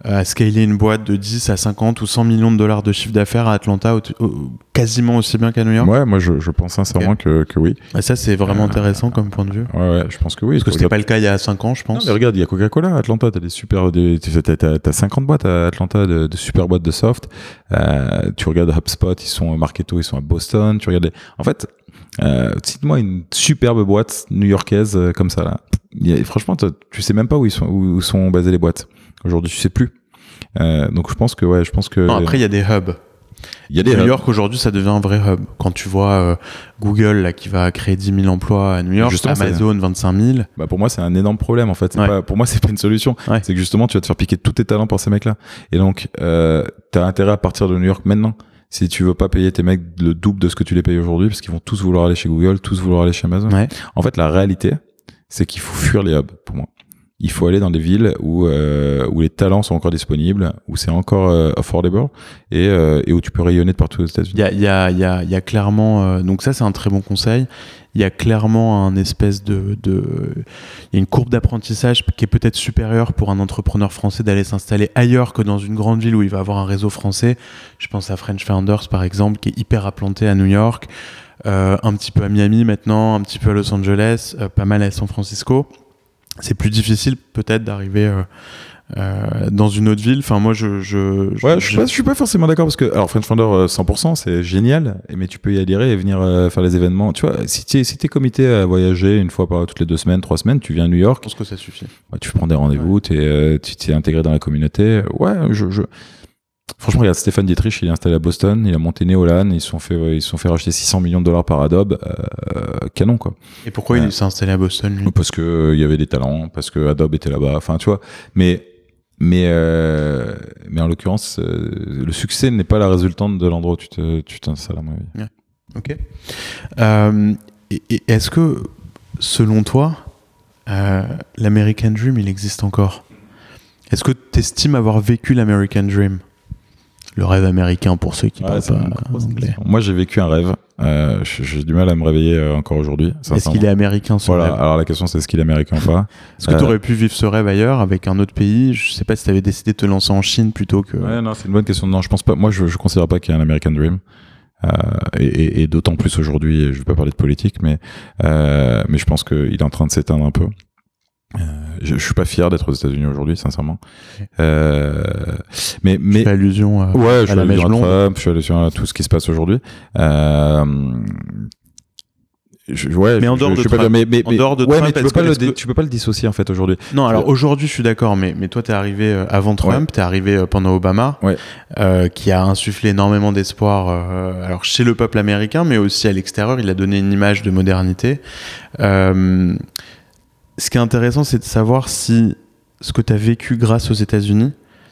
à scaler une boîte de dix à cinquante ou cent millions de dollars de chiffre d'affaires à Atlanta, au t- au, quasiment aussi bien qu'à New York. Ouais, moi je, je pense sincèrement okay. que, que oui. Et ça, c'est vraiment euh, intéressant euh, comme point de vue. Ouais, ouais, je pense que oui. Parce que c'était regarde... pas le cas il y a cinq ans, je pense. Non, mais regarde, il y a Coca-Cola à Atlanta, t'as des super, des, t'as, t'as, t'as cinquante boîtes à Atlanta, de, de super boîtes de soft. Euh, tu regardes HubSpot, ils sont à Marketo, ils sont à Boston. Tu regardes, les... en fait. Euh, cite-moi une superbe boîte new-yorkaise euh, comme ça là. A, franchement, tu sais même pas où ils sont, où, où sont basées les boîtes. Aujourd'hui, tu sais plus. Euh, donc je pense que ouais, je pense que. Non, après, il les... y a des hubs. Il y a des New hubs. York aujourd'hui, ça devient un vrai hub. Quand tu vois euh, Google là, qui va créer dix mille emplois à New York, justement, Amazon c'est... vingt-cinq mille. Bah pour moi, c'est un énorme problème en fait. C'est ouais. pas, pour moi, c'est pas une solution. Ouais. C'est que justement, tu vas te faire piquer tous tes talents par ces mecs-là. Et donc, euh, t'as intérêt à partir de New York maintenant. Si tu veux pas payer tes mecs le double de ce que tu les payes aujourd'hui, parce qu'ils vont tous vouloir aller chez Google, tous vouloir aller chez Amazon. Ouais. En fait, la réalité, c'est qu'il faut fuir les hubs, pour moi. Il faut aller dans des villes où euh, où les talents sont encore disponibles, où c'est encore euh, affordable et euh, et où tu peux rayonner de partout aux États-Unis. Il y a il y a il y a il y a clairement euh, donc ça c'est un très bon conseil. Il y a clairement un espèce de de il y a une courbe d'apprentissage qui est peut-être supérieure pour un entrepreneur français d'aller s'installer ailleurs que dans une grande ville où il va avoir un réseau français. Je pense à French Founders par exemple qui est hyper implanté à New York, euh, un petit peu à Miami maintenant, un petit peu à Los Angeles, euh, pas mal à San Francisco. C'est plus difficile peut-être d'arriver euh, euh, dans une autre ville. Enfin, moi, je je je, ouais, je, suis pas, je suis pas forcément d'accord parce que alors French Founder cent pour cent c'est génial, mais tu peux y adhérer et venir euh, faire les événements. Tu vois, si t'es si t'es comité à voyager une fois par toutes les deux semaines, trois semaines, tu viens à New York. Je pense que ça suffit. Ouais, tu prends des rendez-vous, ouais. t'es euh, tu t'es intégré dans la communauté. Ouais, je je franchement regarde Stéphane Dietrich, il est installé à Boston, il a monté Néolan, ils se sont fait ils se sont fait racheter six cents millions de dollars par Adobe, euh, canon quoi. Et pourquoi euh, il s'est installé à Boston lui ? Parce que euh, il y avait des talents, parce que Adobe était là-bas, enfin tu vois. Mais mais euh, mais en l'occurrence, euh, le succès n'est pas la résultante de l'endroit où tu te tu t'installes à mon avis. Ouais. Ok. Euh, et, et est-ce que selon toi, euh, l'American Dream il existe encore ? Est-ce que tu estimes avoir vécu l'American Dream ? Le rêve américain pour ceux qui ah, parlent pas anglais. Moi, j'ai vécu un rêve. Euh, j'ai du mal à me réveiller encore aujourd'hui. Est-ce qu'il est américain ce voilà. rêve ? Alors la question, c'est est-ce qu'il est américain ou pas ? Est-ce euh... que tu aurais pu vivre ce rêve ailleurs, avec un autre pays ? Je sais pas si tu avais décidé de te lancer en Chine plutôt que. Ouais, non, c'est une bonne question. Non, je pense pas. Moi, je, je considère pas qu'il y a un American Dream. Euh, et, et, et d'autant plus aujourd'hui. Je vais pas parler de politique, mais euh, mais je pense qu'il est en train de s'éteindre un peu. Euh, je, je suis pas fier d'être aux États-Unis aujourd'hui, sincèrement. Euh, mais mais. Je fais allusion à, ouais, je à la mèche blonde. Trump, je fais allusion à tout ce qui se passe aujourd'hui. Euh, je, ouais. Mais en dehors je, de je Trump, pas, mais, mais, en mais, dehors de ouais, Trump, tu peux, pas le, que... tu peux pas le dissocier en fait aujourd'hui. Non, alors euh, aujourd'hui, je suis d'accord, mais mais toi, t'es arrivé avant Trump, ouais. t'es arrivé pendant Obama, ouais. euh, qui a insufflé énormément d'espoir, euh, alors chez le peuple américain, mais aussi à l'extérieur, il a donné une image de modernité. Euh, Ce qui est intéressant, c'est de savoir si ce que tu as vécu grâce aux États-Unis,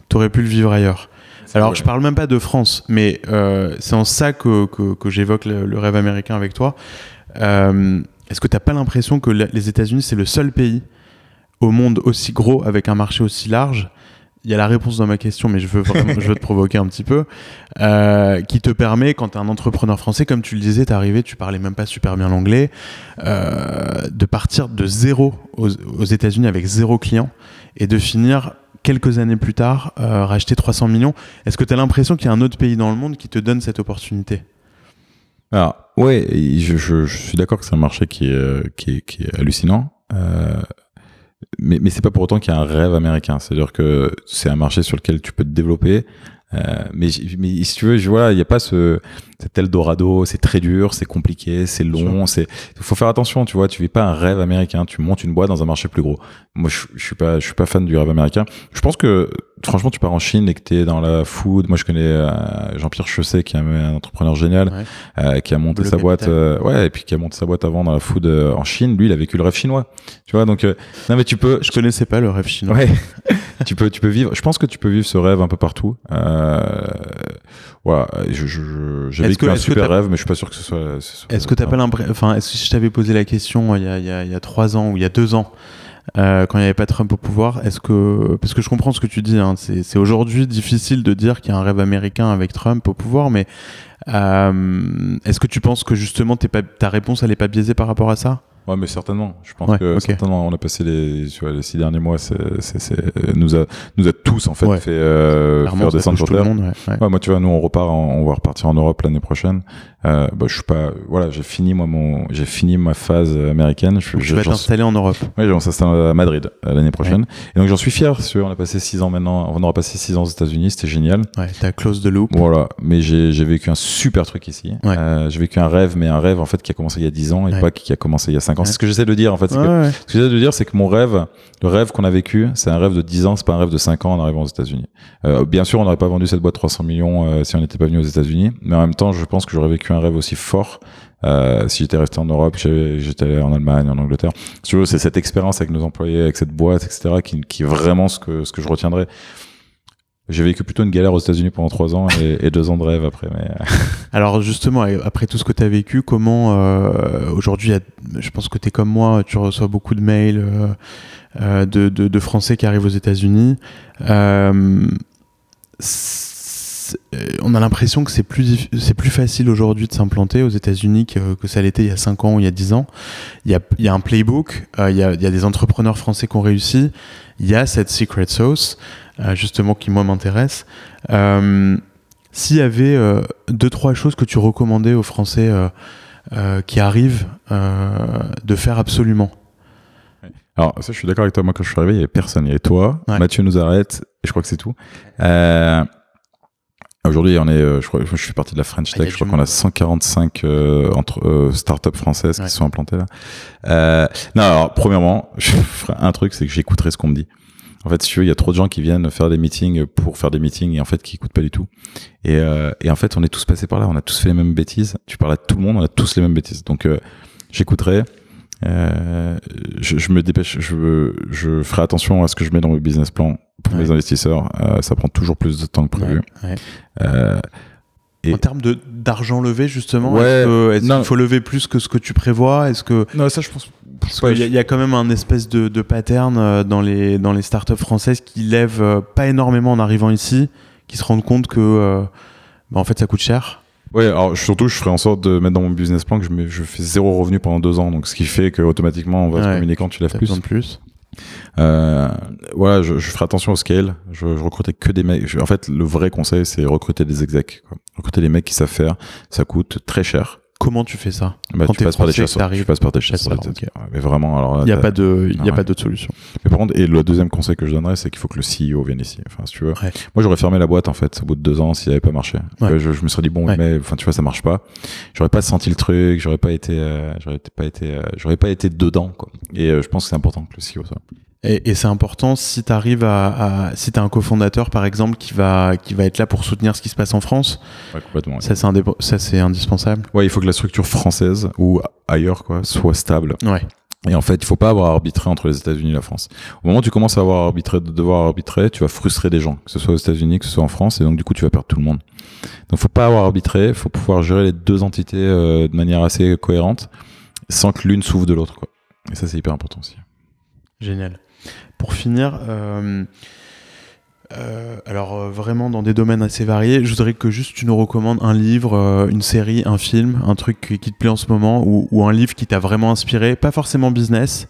tu aurais pu le vivre ailleurs. C'est Alors, vrai. Je parle même pas de France, mais euh, c'est en ça que, que, que j'évoque le, le rêve américain avec toi. Euh, est-ce que tu n'as pas l'impression que la, les États-Unis, c'est le seul pays au monde aussi gros, avec un marché aussi large, il y a la réponse dans ma question, mais je veux, vraiment, je veux te provoquer un petit peu, euh, qui te permet, quand tu es un entrepreneur français, comme tu le disais, tu es arrivé, tu parlais même pas super bien l'anglais, euh, de partir de zéro aux, aux États-Unis avec zéro client et de finir, quelques années plus tard, euh, racheter trois cents millions. Est-ce que tu as l'impression qu'il y a un autre pays dans le monde qui te donne cette opportunité ? Alors, oui, je, je, je suis d'accord que c'est un marché qui est, qui est, qui est hallucinant. Euh... Mais, mais c'est pas pour autant qu'il y a un rêve américain. C'est-à-dire que c'est un marché sur lequel tu peux te développer. Euh, mais, mais si tu veux, je, voilà, il n'y a pas ce, cet Eldorado, c'est très dur, c'est compliqué, c'est long, sure. c'est, faut faire attention, tu vois, tu vis pas un rêve américain, tu montes une boîte dans un marché plus gros. Moi, je, je suis pas, je suis pas fan du rêve américain. Je pense que, franchement, tu pars en Chine et que t'es dans la food. Moi, je connais euh, Jean-Pierre Chesset, qui est un, un entrepreneur génial, ouais. euh, qui a monté Bleu sa capital. boîte, euh, ouais, et puis qui a monté sa boîte avant dans la food euh, en Chine. Lui, il a vécu le rêve chinois. Tu vois, donc, euh, non, mais tu peux. Je connaissais pas le rêve chinois. Ouais. tu peux, tu peux vivre. Je pense que tu peux vivre ce rêve un peu partout. Euh, Euh, voilà, je, je, je, j'ai vécu un super rêve, mais je suis pas sûr que ce soit. Ce soit est-ce que t'as pas l'impression, enfin, est-ce que je t'avais posé la question il y a, il y a, il y a trois ans ou il y a deux ans, euh, quand il y avait pas Trump au pouvoir, est-ce que, parce que je comprends ce que tu dis, hein, c'est, c'est aujourd'hui difficile de dire qu'il y a un rêve américain avec Trump au pouvoir, mais euh, est-ce que tu penses que justement t'es pas, ta réponse elle est pas biaisée par rapport à ça? Ouais, mais certainement. Je pense ouais, que okay. certainement, on a passé les, tu vois, les six derniers mois, c'est, c'est, c'est, nous a, nous a tous en fait ouais. fait euh, Clairement, faire descendre sur terre. Monde, ouais. Ouais. Ouais, moi, tu vois, nous on repart, en, on va repartir en Europe l'année prochaine. Euh, bah, je suis pas, voilà, j'ai fini moi mon, j'ai fini ma phase américaine. Je, je vais t'installer en Europe. Oui, on s'installe à Madrid l'année prochaine. Ouais. Et donc j'en suis fier. Sûr, on a passé six ans maintenant. On aura passé six ans aux États-Unis, c'était génial. Ouais, t'as close the loop. Voilà, mais j'ai, j'ai vécu un super truc ici. Ouais. Euh, j'ai vécu un rêve, mais un rêve en fait qui a commencé il y a dix ans et ouais. pas qui a commencé il y a cinq. C'est ce que j'essaie de dire en fait. C'est ouais, que, ouais. Ce que j'essaie de dire, c'est que mon rêve, le rêve qu'on a vécu, c'est un rêve de dix ans, c'est pas un rêve de cinq ans en arrivant aux États-Unis. Euh, bien sûr, on n'aurait pas vendu cette boîte trois cents millions euh, si on n'était pas venu aux États-Unis, mais en même temps, je pense que j'aurais vécu un rêve aussi fort euh, si j'étais resté en Europe, j'étais allé en Allemagne, en Angleterre. Si tu veux, c'est cette expérience avec nos employés, avec cette boîte, et cetera, qui, qui est vraiment ce que ce que je retiendrai. J'ai vécu plutôt une galère aux États-Unis pendant trois ans et, et deux ans de rêve après. Mais... Alors justement, après tout ce que tu as vécu, comment euh, aujourd'hui, je pense que tu es comme moi, tu reçois beaucoup de mails euh, de, de, de Français qui arrivent aux États-Unis. Euh, on a l'impression que c'est plus, c'est plus facile aujourd'hui de s'implanter aux États-Unis que, que ça l'était il y a cinq ans ou il y a dix ans. Il y a, il y a un playbook, euh, il y a, il y a des entrepreneurs français qui ont réussi, il y a cette secret sauce. Euh, justement qui moi m'intéresse, euh, s'il y avait euh, deux trois choses que tu recommandais aux Français euh, euh, qui arrivent euh, de faire absolument. Alors ça je suis d'accord avec toi, moi quand je suis arrivé il n'y avait personne, il y avait toi, ouais. Mathieu nous arrête et je crois que c'est tout. Euh, aujourd'hui on est, je crois, je fais partie de la French Tech, ah, je crois qu'on a cent quarante-cinq euh, entre, euh, startups françaises ouais. qui sont implantées là. Euh, non alors premièrement je ferai un truc, c'est que j'écouterai ce qu'on me dit. En fait, si tu veux, il y a trop de gens qui viennent faire des meetings pour faire des meetings et en fait qui écoutent pas du tout. Et, euh, et en fait, on est tous passés par là, on a tous fait les mêmes bêtises. Tu parles à tout le monde, on a tous les mêmes bêtises. Donc, euh, j'écouterai, euh, je, je me dépêche, je, je ferai attention à ce que je mets dans le business plan pour ouais. mes investisseurs. Euh, ça prend toujours plus de temps que prévu. Ouais, ouais. Euh, Et en termes de d'argent levé justement, ouais, est-ce, que, est-ce qu'il faut lever plus que ce que tu prévois? Est-ce que non, ça je pense. Parce ouais, qu'il y, je... y a quand même un espèce de, de pattern dans les dans les startups françaises qui lèvent pas énormément en arrivant ici, qui se rendent compte que euh, bah en fait ça coûte cher. Oui, alors surtout, je ferai en sorte de mettre dans mon business plan que je, mets, je fais zéro revenu pendant deux ans, donc ce qui fait que automatiquement on va se ouais, communiquer quand tu lèves plus. plus. Euh, voilà, je, je ferai attention au scale. Je, je recrutais que des mecs. Je, en fait, le vrai conseil, c'est recruter des execs. Quoi. Recruter des mecs qui savent faire. Ça coûte très cher. Comment tu fais ça? Bah, quand tu, passes par des chasseurs, tu passes par des chasseurs. Okay. Mais vraiment, alors, il n'y a pas de, il n'y a pas d'autre solution. Mais par contre, et le deuxième conseil que je donnerais, c'est qu'il faut que le C E O vienne ici. Enfin, si tu veux. Ouais. Moi, j'aurais fermé la boîte, en fait, au bout de deux ans, s'il n'avait pas marché. Ouais. Je, je me serais dit, bon, ouais. mais, enfin, tu vois, ça marche pas. J'aurais pas senti le truc, j'aurais pas été, euh, j'aurais pas été, euh, j'aurais pas été dedans, quoi. Et euh, je pense que c'est important que le C E O soit. Et, et c'est important si t'arrives à, à si t'as un cofondateur par exemple qui va qui va être là pour soutenir ce qui se passe en France. Ouais, complètement. Ça c'est indép- ça c'est indispensable. Ouais, il faut que la structure française ou ailleurs quoi soit stable. Ouais. Et en fait, il faut pas avoir arbitré entre les États-Unis et la France. Au moment où tu commences à avoir arbitré, de devoir arbitrer, tu vas frustrer des gens, que ce soit aux États-Unis, que ce soit en France, et donc du coup, tu vas perdre tout le monde. Donc, faut pas avoir arbitré, faut pouvoir gérer les deux entités euh, de manière assez cohérente, sans que l'une s'ouvre de l'autre, quoi. Et ça, c'est hyper important aussi. Génial. Pour finir, euh, Euh, alors euh, vraiment dans des domaines assez variés, je voudrais que juste tu nous recommandes un livre, euh, une série, un film, un truc qui, qui te plaît en ce moment, ou, ou un livre qui t'a vraiment inspiré, pas forcément business,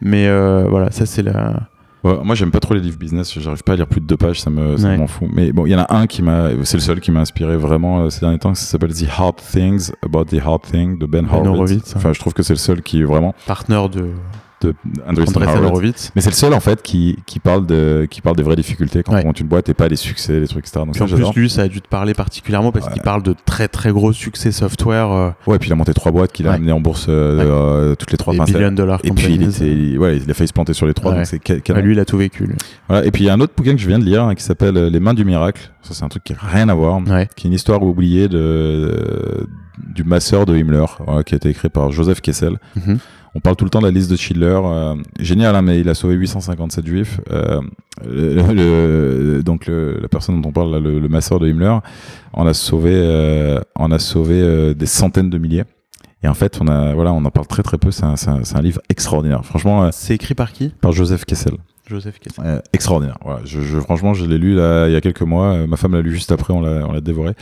mais euh, voilà, ça c'est la... Ouais, moi j'aime pas trop les livres business, j'arrive pas à lire plus de deux pages, ça, me, ça ouais. m'en fout, mais bon, il y en a un qui m'a, c'est le seul qui m'a inspiré vraiment euh, ces derniers temps, ça s'appelle The Hard Things About the Hard Thing de Ben, ben Horowitz, Horowitz enfin hein. Je trouve que c'est le seul qui est vraiment... Partner de... de Andreessen Horowitz, mais c'est le seul en fait qui qui parle de qui parle des vraies difficultés quand ouais. on monte une boîte et pas des succès, les trucs et cetera. Donc ça, en plus j'adore. Lui, ça a dû te parler particulièrement parce ouais. qu'il parle de très très gros succès software. Euh... Ouais, puis il a monté trois boîtes qu'il a ouais. amené en bourse euh, ouais. toutes les trois. Des billions de dollars. Et puis il était, ouais, il a failli se planter sur les trois. Ouais. Donc c'est ca- ouais, lui, il a tout vécu. Lui. Voilà. Et puis il y a un autre bouquin que je viens de lire hein, qui s'appelle Les Mains du Miracle. Ça c'est un truc qui n'a rien à voir, ouais. qui est une histoire oubliée de du masseur de Himmler, voilà, qui a été écrit par Joseph Kessel. Mm-hmm. On parle tout le temps de la liste de Schindler. Euh, génial, hein, mais il a sauvé huit cent cinquante-sept juifs. Euh, le, le, donc le, la personne dont on parle, le, le masseur de Himmler, on a sauvé, euh, on a sauvé euh, des centaines de milliers. Et en fait, on a, voilà, on en parle très très peu. C'est un, c'est un, c'est un livre extraordinaire. Franchement. Euh, c'est écrit par qui ? Par Joseph Kessel. Joseph Kessel. Euh, extraordinaire. Voilà. Je, je, franchement, je l'ai lu là, il y a quelques mois. Ma femme l'a lu juste après. On l'a, on l'a dévoré.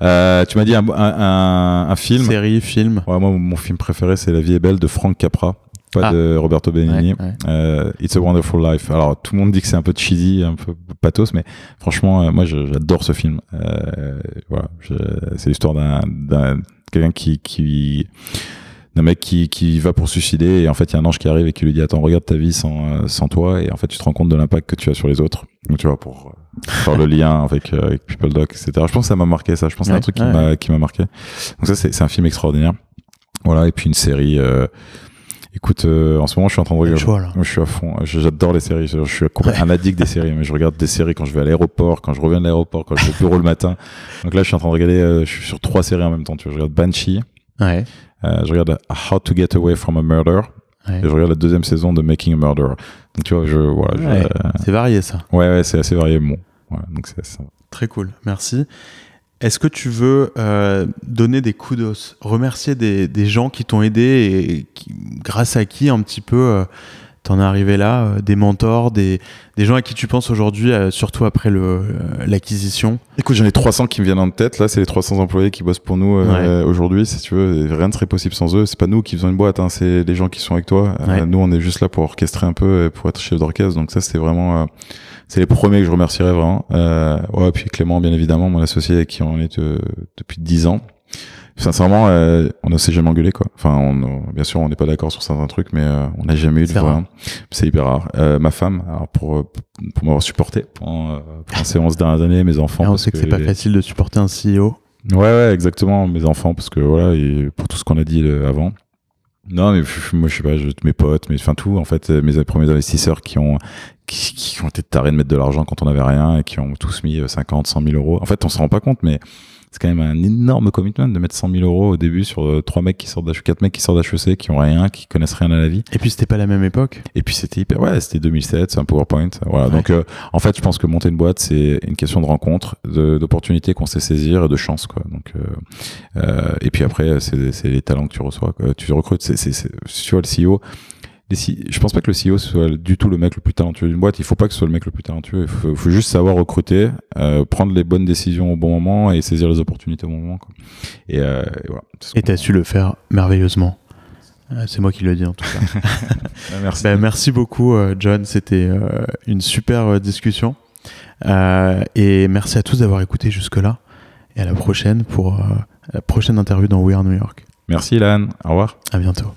Euh, tu m'as dit un, un, un, un film. Série, film. Ouais, moi, mon film préféré, c'est La vie est belle de Frank Capra. Pas ah. de Roberto Benigni. Ouais, ouais. Euh, It's a Wonderful Life. Alors, tout le monde dit que c'est un peu cheesy, un peu pathos, mais franchement, euh, moi, je, j'adore ce film. Euh, voilà. Je, c'est l'histoire d'un, d'un, quelqu'un qui, qui, d'un mec qui qui va pour suicider et en fait il y a un ange qui arrive et qui lui dit attends regarde ta vie sans sans toi et en fait tu te rends compte de l'impact que tu as sur les autres donc tu vois pour faire le lien avec avec PeopleDoc et cetera. Je pense que ça m'a marqué ça je pense que c'est ouais, un truc ouais, qui ouais. m'a qui m'a marqué donc ça c'est c'est un film extraordinaire voilà et puis une série euh, écoute euh, en ce moment je suis en train de regarder choix, je suis à fond j'adore les séries je suis un addict des séries mais je regarde des séries quand je vais à l'aéroport quand je reviens de l'aéroport quand je vais au bureau le matin donc là je suis en train de regarder euh, je suis sur trois séries en même temps tu vois je regarde Banshee ouais. Euh, je regarde How to Get Away from a Murder ouais. et je regarde la deuxième saison de Making a Murderer. Donc tu vois, je voilà. Je, ouais. euh... C'est varié ça. Ouais, ouais, c'est assez varié. Bon, voilà, donc c'est assez... très cool. Merci. Est-ce que tu veux euh, donner des kudos, remercier des, des gens qui t'ont aidé et qui, grâce à qui un petit peu euh, t'en es arrivé là, euh, des mentors, des des gens à qui tu penses aujourd'hui, euh, surtout après le euh, l'acquisition. Écoute, j'en ai trois cents qui me viennent en tête. Là, c'est les trois cents employés qui bossent pour nous euh, ouais. aujourd'hui. Si tu veux, rien ne serait possible sans eux. C'est pas nous qui faisons une boîte, hein, c'est les gens qui sont avec toi. Ouais. Euh, nous, on est juste là pour orchestrer un peu, pour être chef d'orchestre. Donc ça, c'est vraiment, euh, c'est les premiers que je remercierais vraiment. Euh, ouais, puis Clément, bien évidemment, mon associé avec qui on est euh, depuis dix ans. Sincèrement, euh, on ne s'est jamais engueulé, quoi. Enfin, on, on, bien sûr, on n'est pas d'accord sur certains trucs, mais euh, on n'a jamais eu de voix. C'est hyper rare. Euh, ma femme, alors pour pour m'avoir supporté pendant, pendant ces onze dernières années, mes enfants. Ah, on sait que, que c'est pas les... facile de supporter un C E O. Ouais, ouais, exactement, mes enfants, parce que voilà, et pour tout ce qu'on a dit le, avant. Non, mais moi je sais pas, je, mes potes, mais enfin tout, en fait, mes premiers investisseurs qui ont qui, qui ont été tarés de mettre de l'argent quand on n'avait rien et qui ont tous mis cinquante, cent mille euros. En fait, on s'en rend pas compte, mais c'est quand même un énorme commitment de mettre cent mille euros au début sur trois mecs qui sortent d'H E C, quatre mecs qui sortent d'H E C, qui ont rien, qui connaissent rien à la vie. Et puis c'était pas la même époque. Et puis c'était hyper, ouais, c'était deux mille sept, c'est un PowerPoint. Voilà. Ouais. Donc, euh, en fait, je pense que monter une boîte, c'est une question de rencontre, de, d'opportunités qu'on sait saisir et de chance, quoi. Donc, euh, euh, et puis après, c'est, c'est les talents que tu reçois, quoi. Tu recrutes, c'est, c'est, c'est, sur le C E O. Je pense pas que le C E O soit du tout le mec le plus talentueux d'une boîte. Il faut pas que ce soit le mec le plus talentueux. Il faut, faut juste savoir recruter, euh, prendre les bonnes décisions au bon moment et saisir les opportunités au bon moment, quoi. Et, euh, et voilà. Et t'as su le faire merveilleusement. C'est moi qui le dis en tout cas. Merci. Ben, merci beaucoup, John. C'était euh, une super discussion. Euh, et merci à tous d'avoir écouté jusque-là. Et à la prochaine pour euh, la prochaine interview dans We Are New York. Merci, Ilan. Au revoir. À bientôt.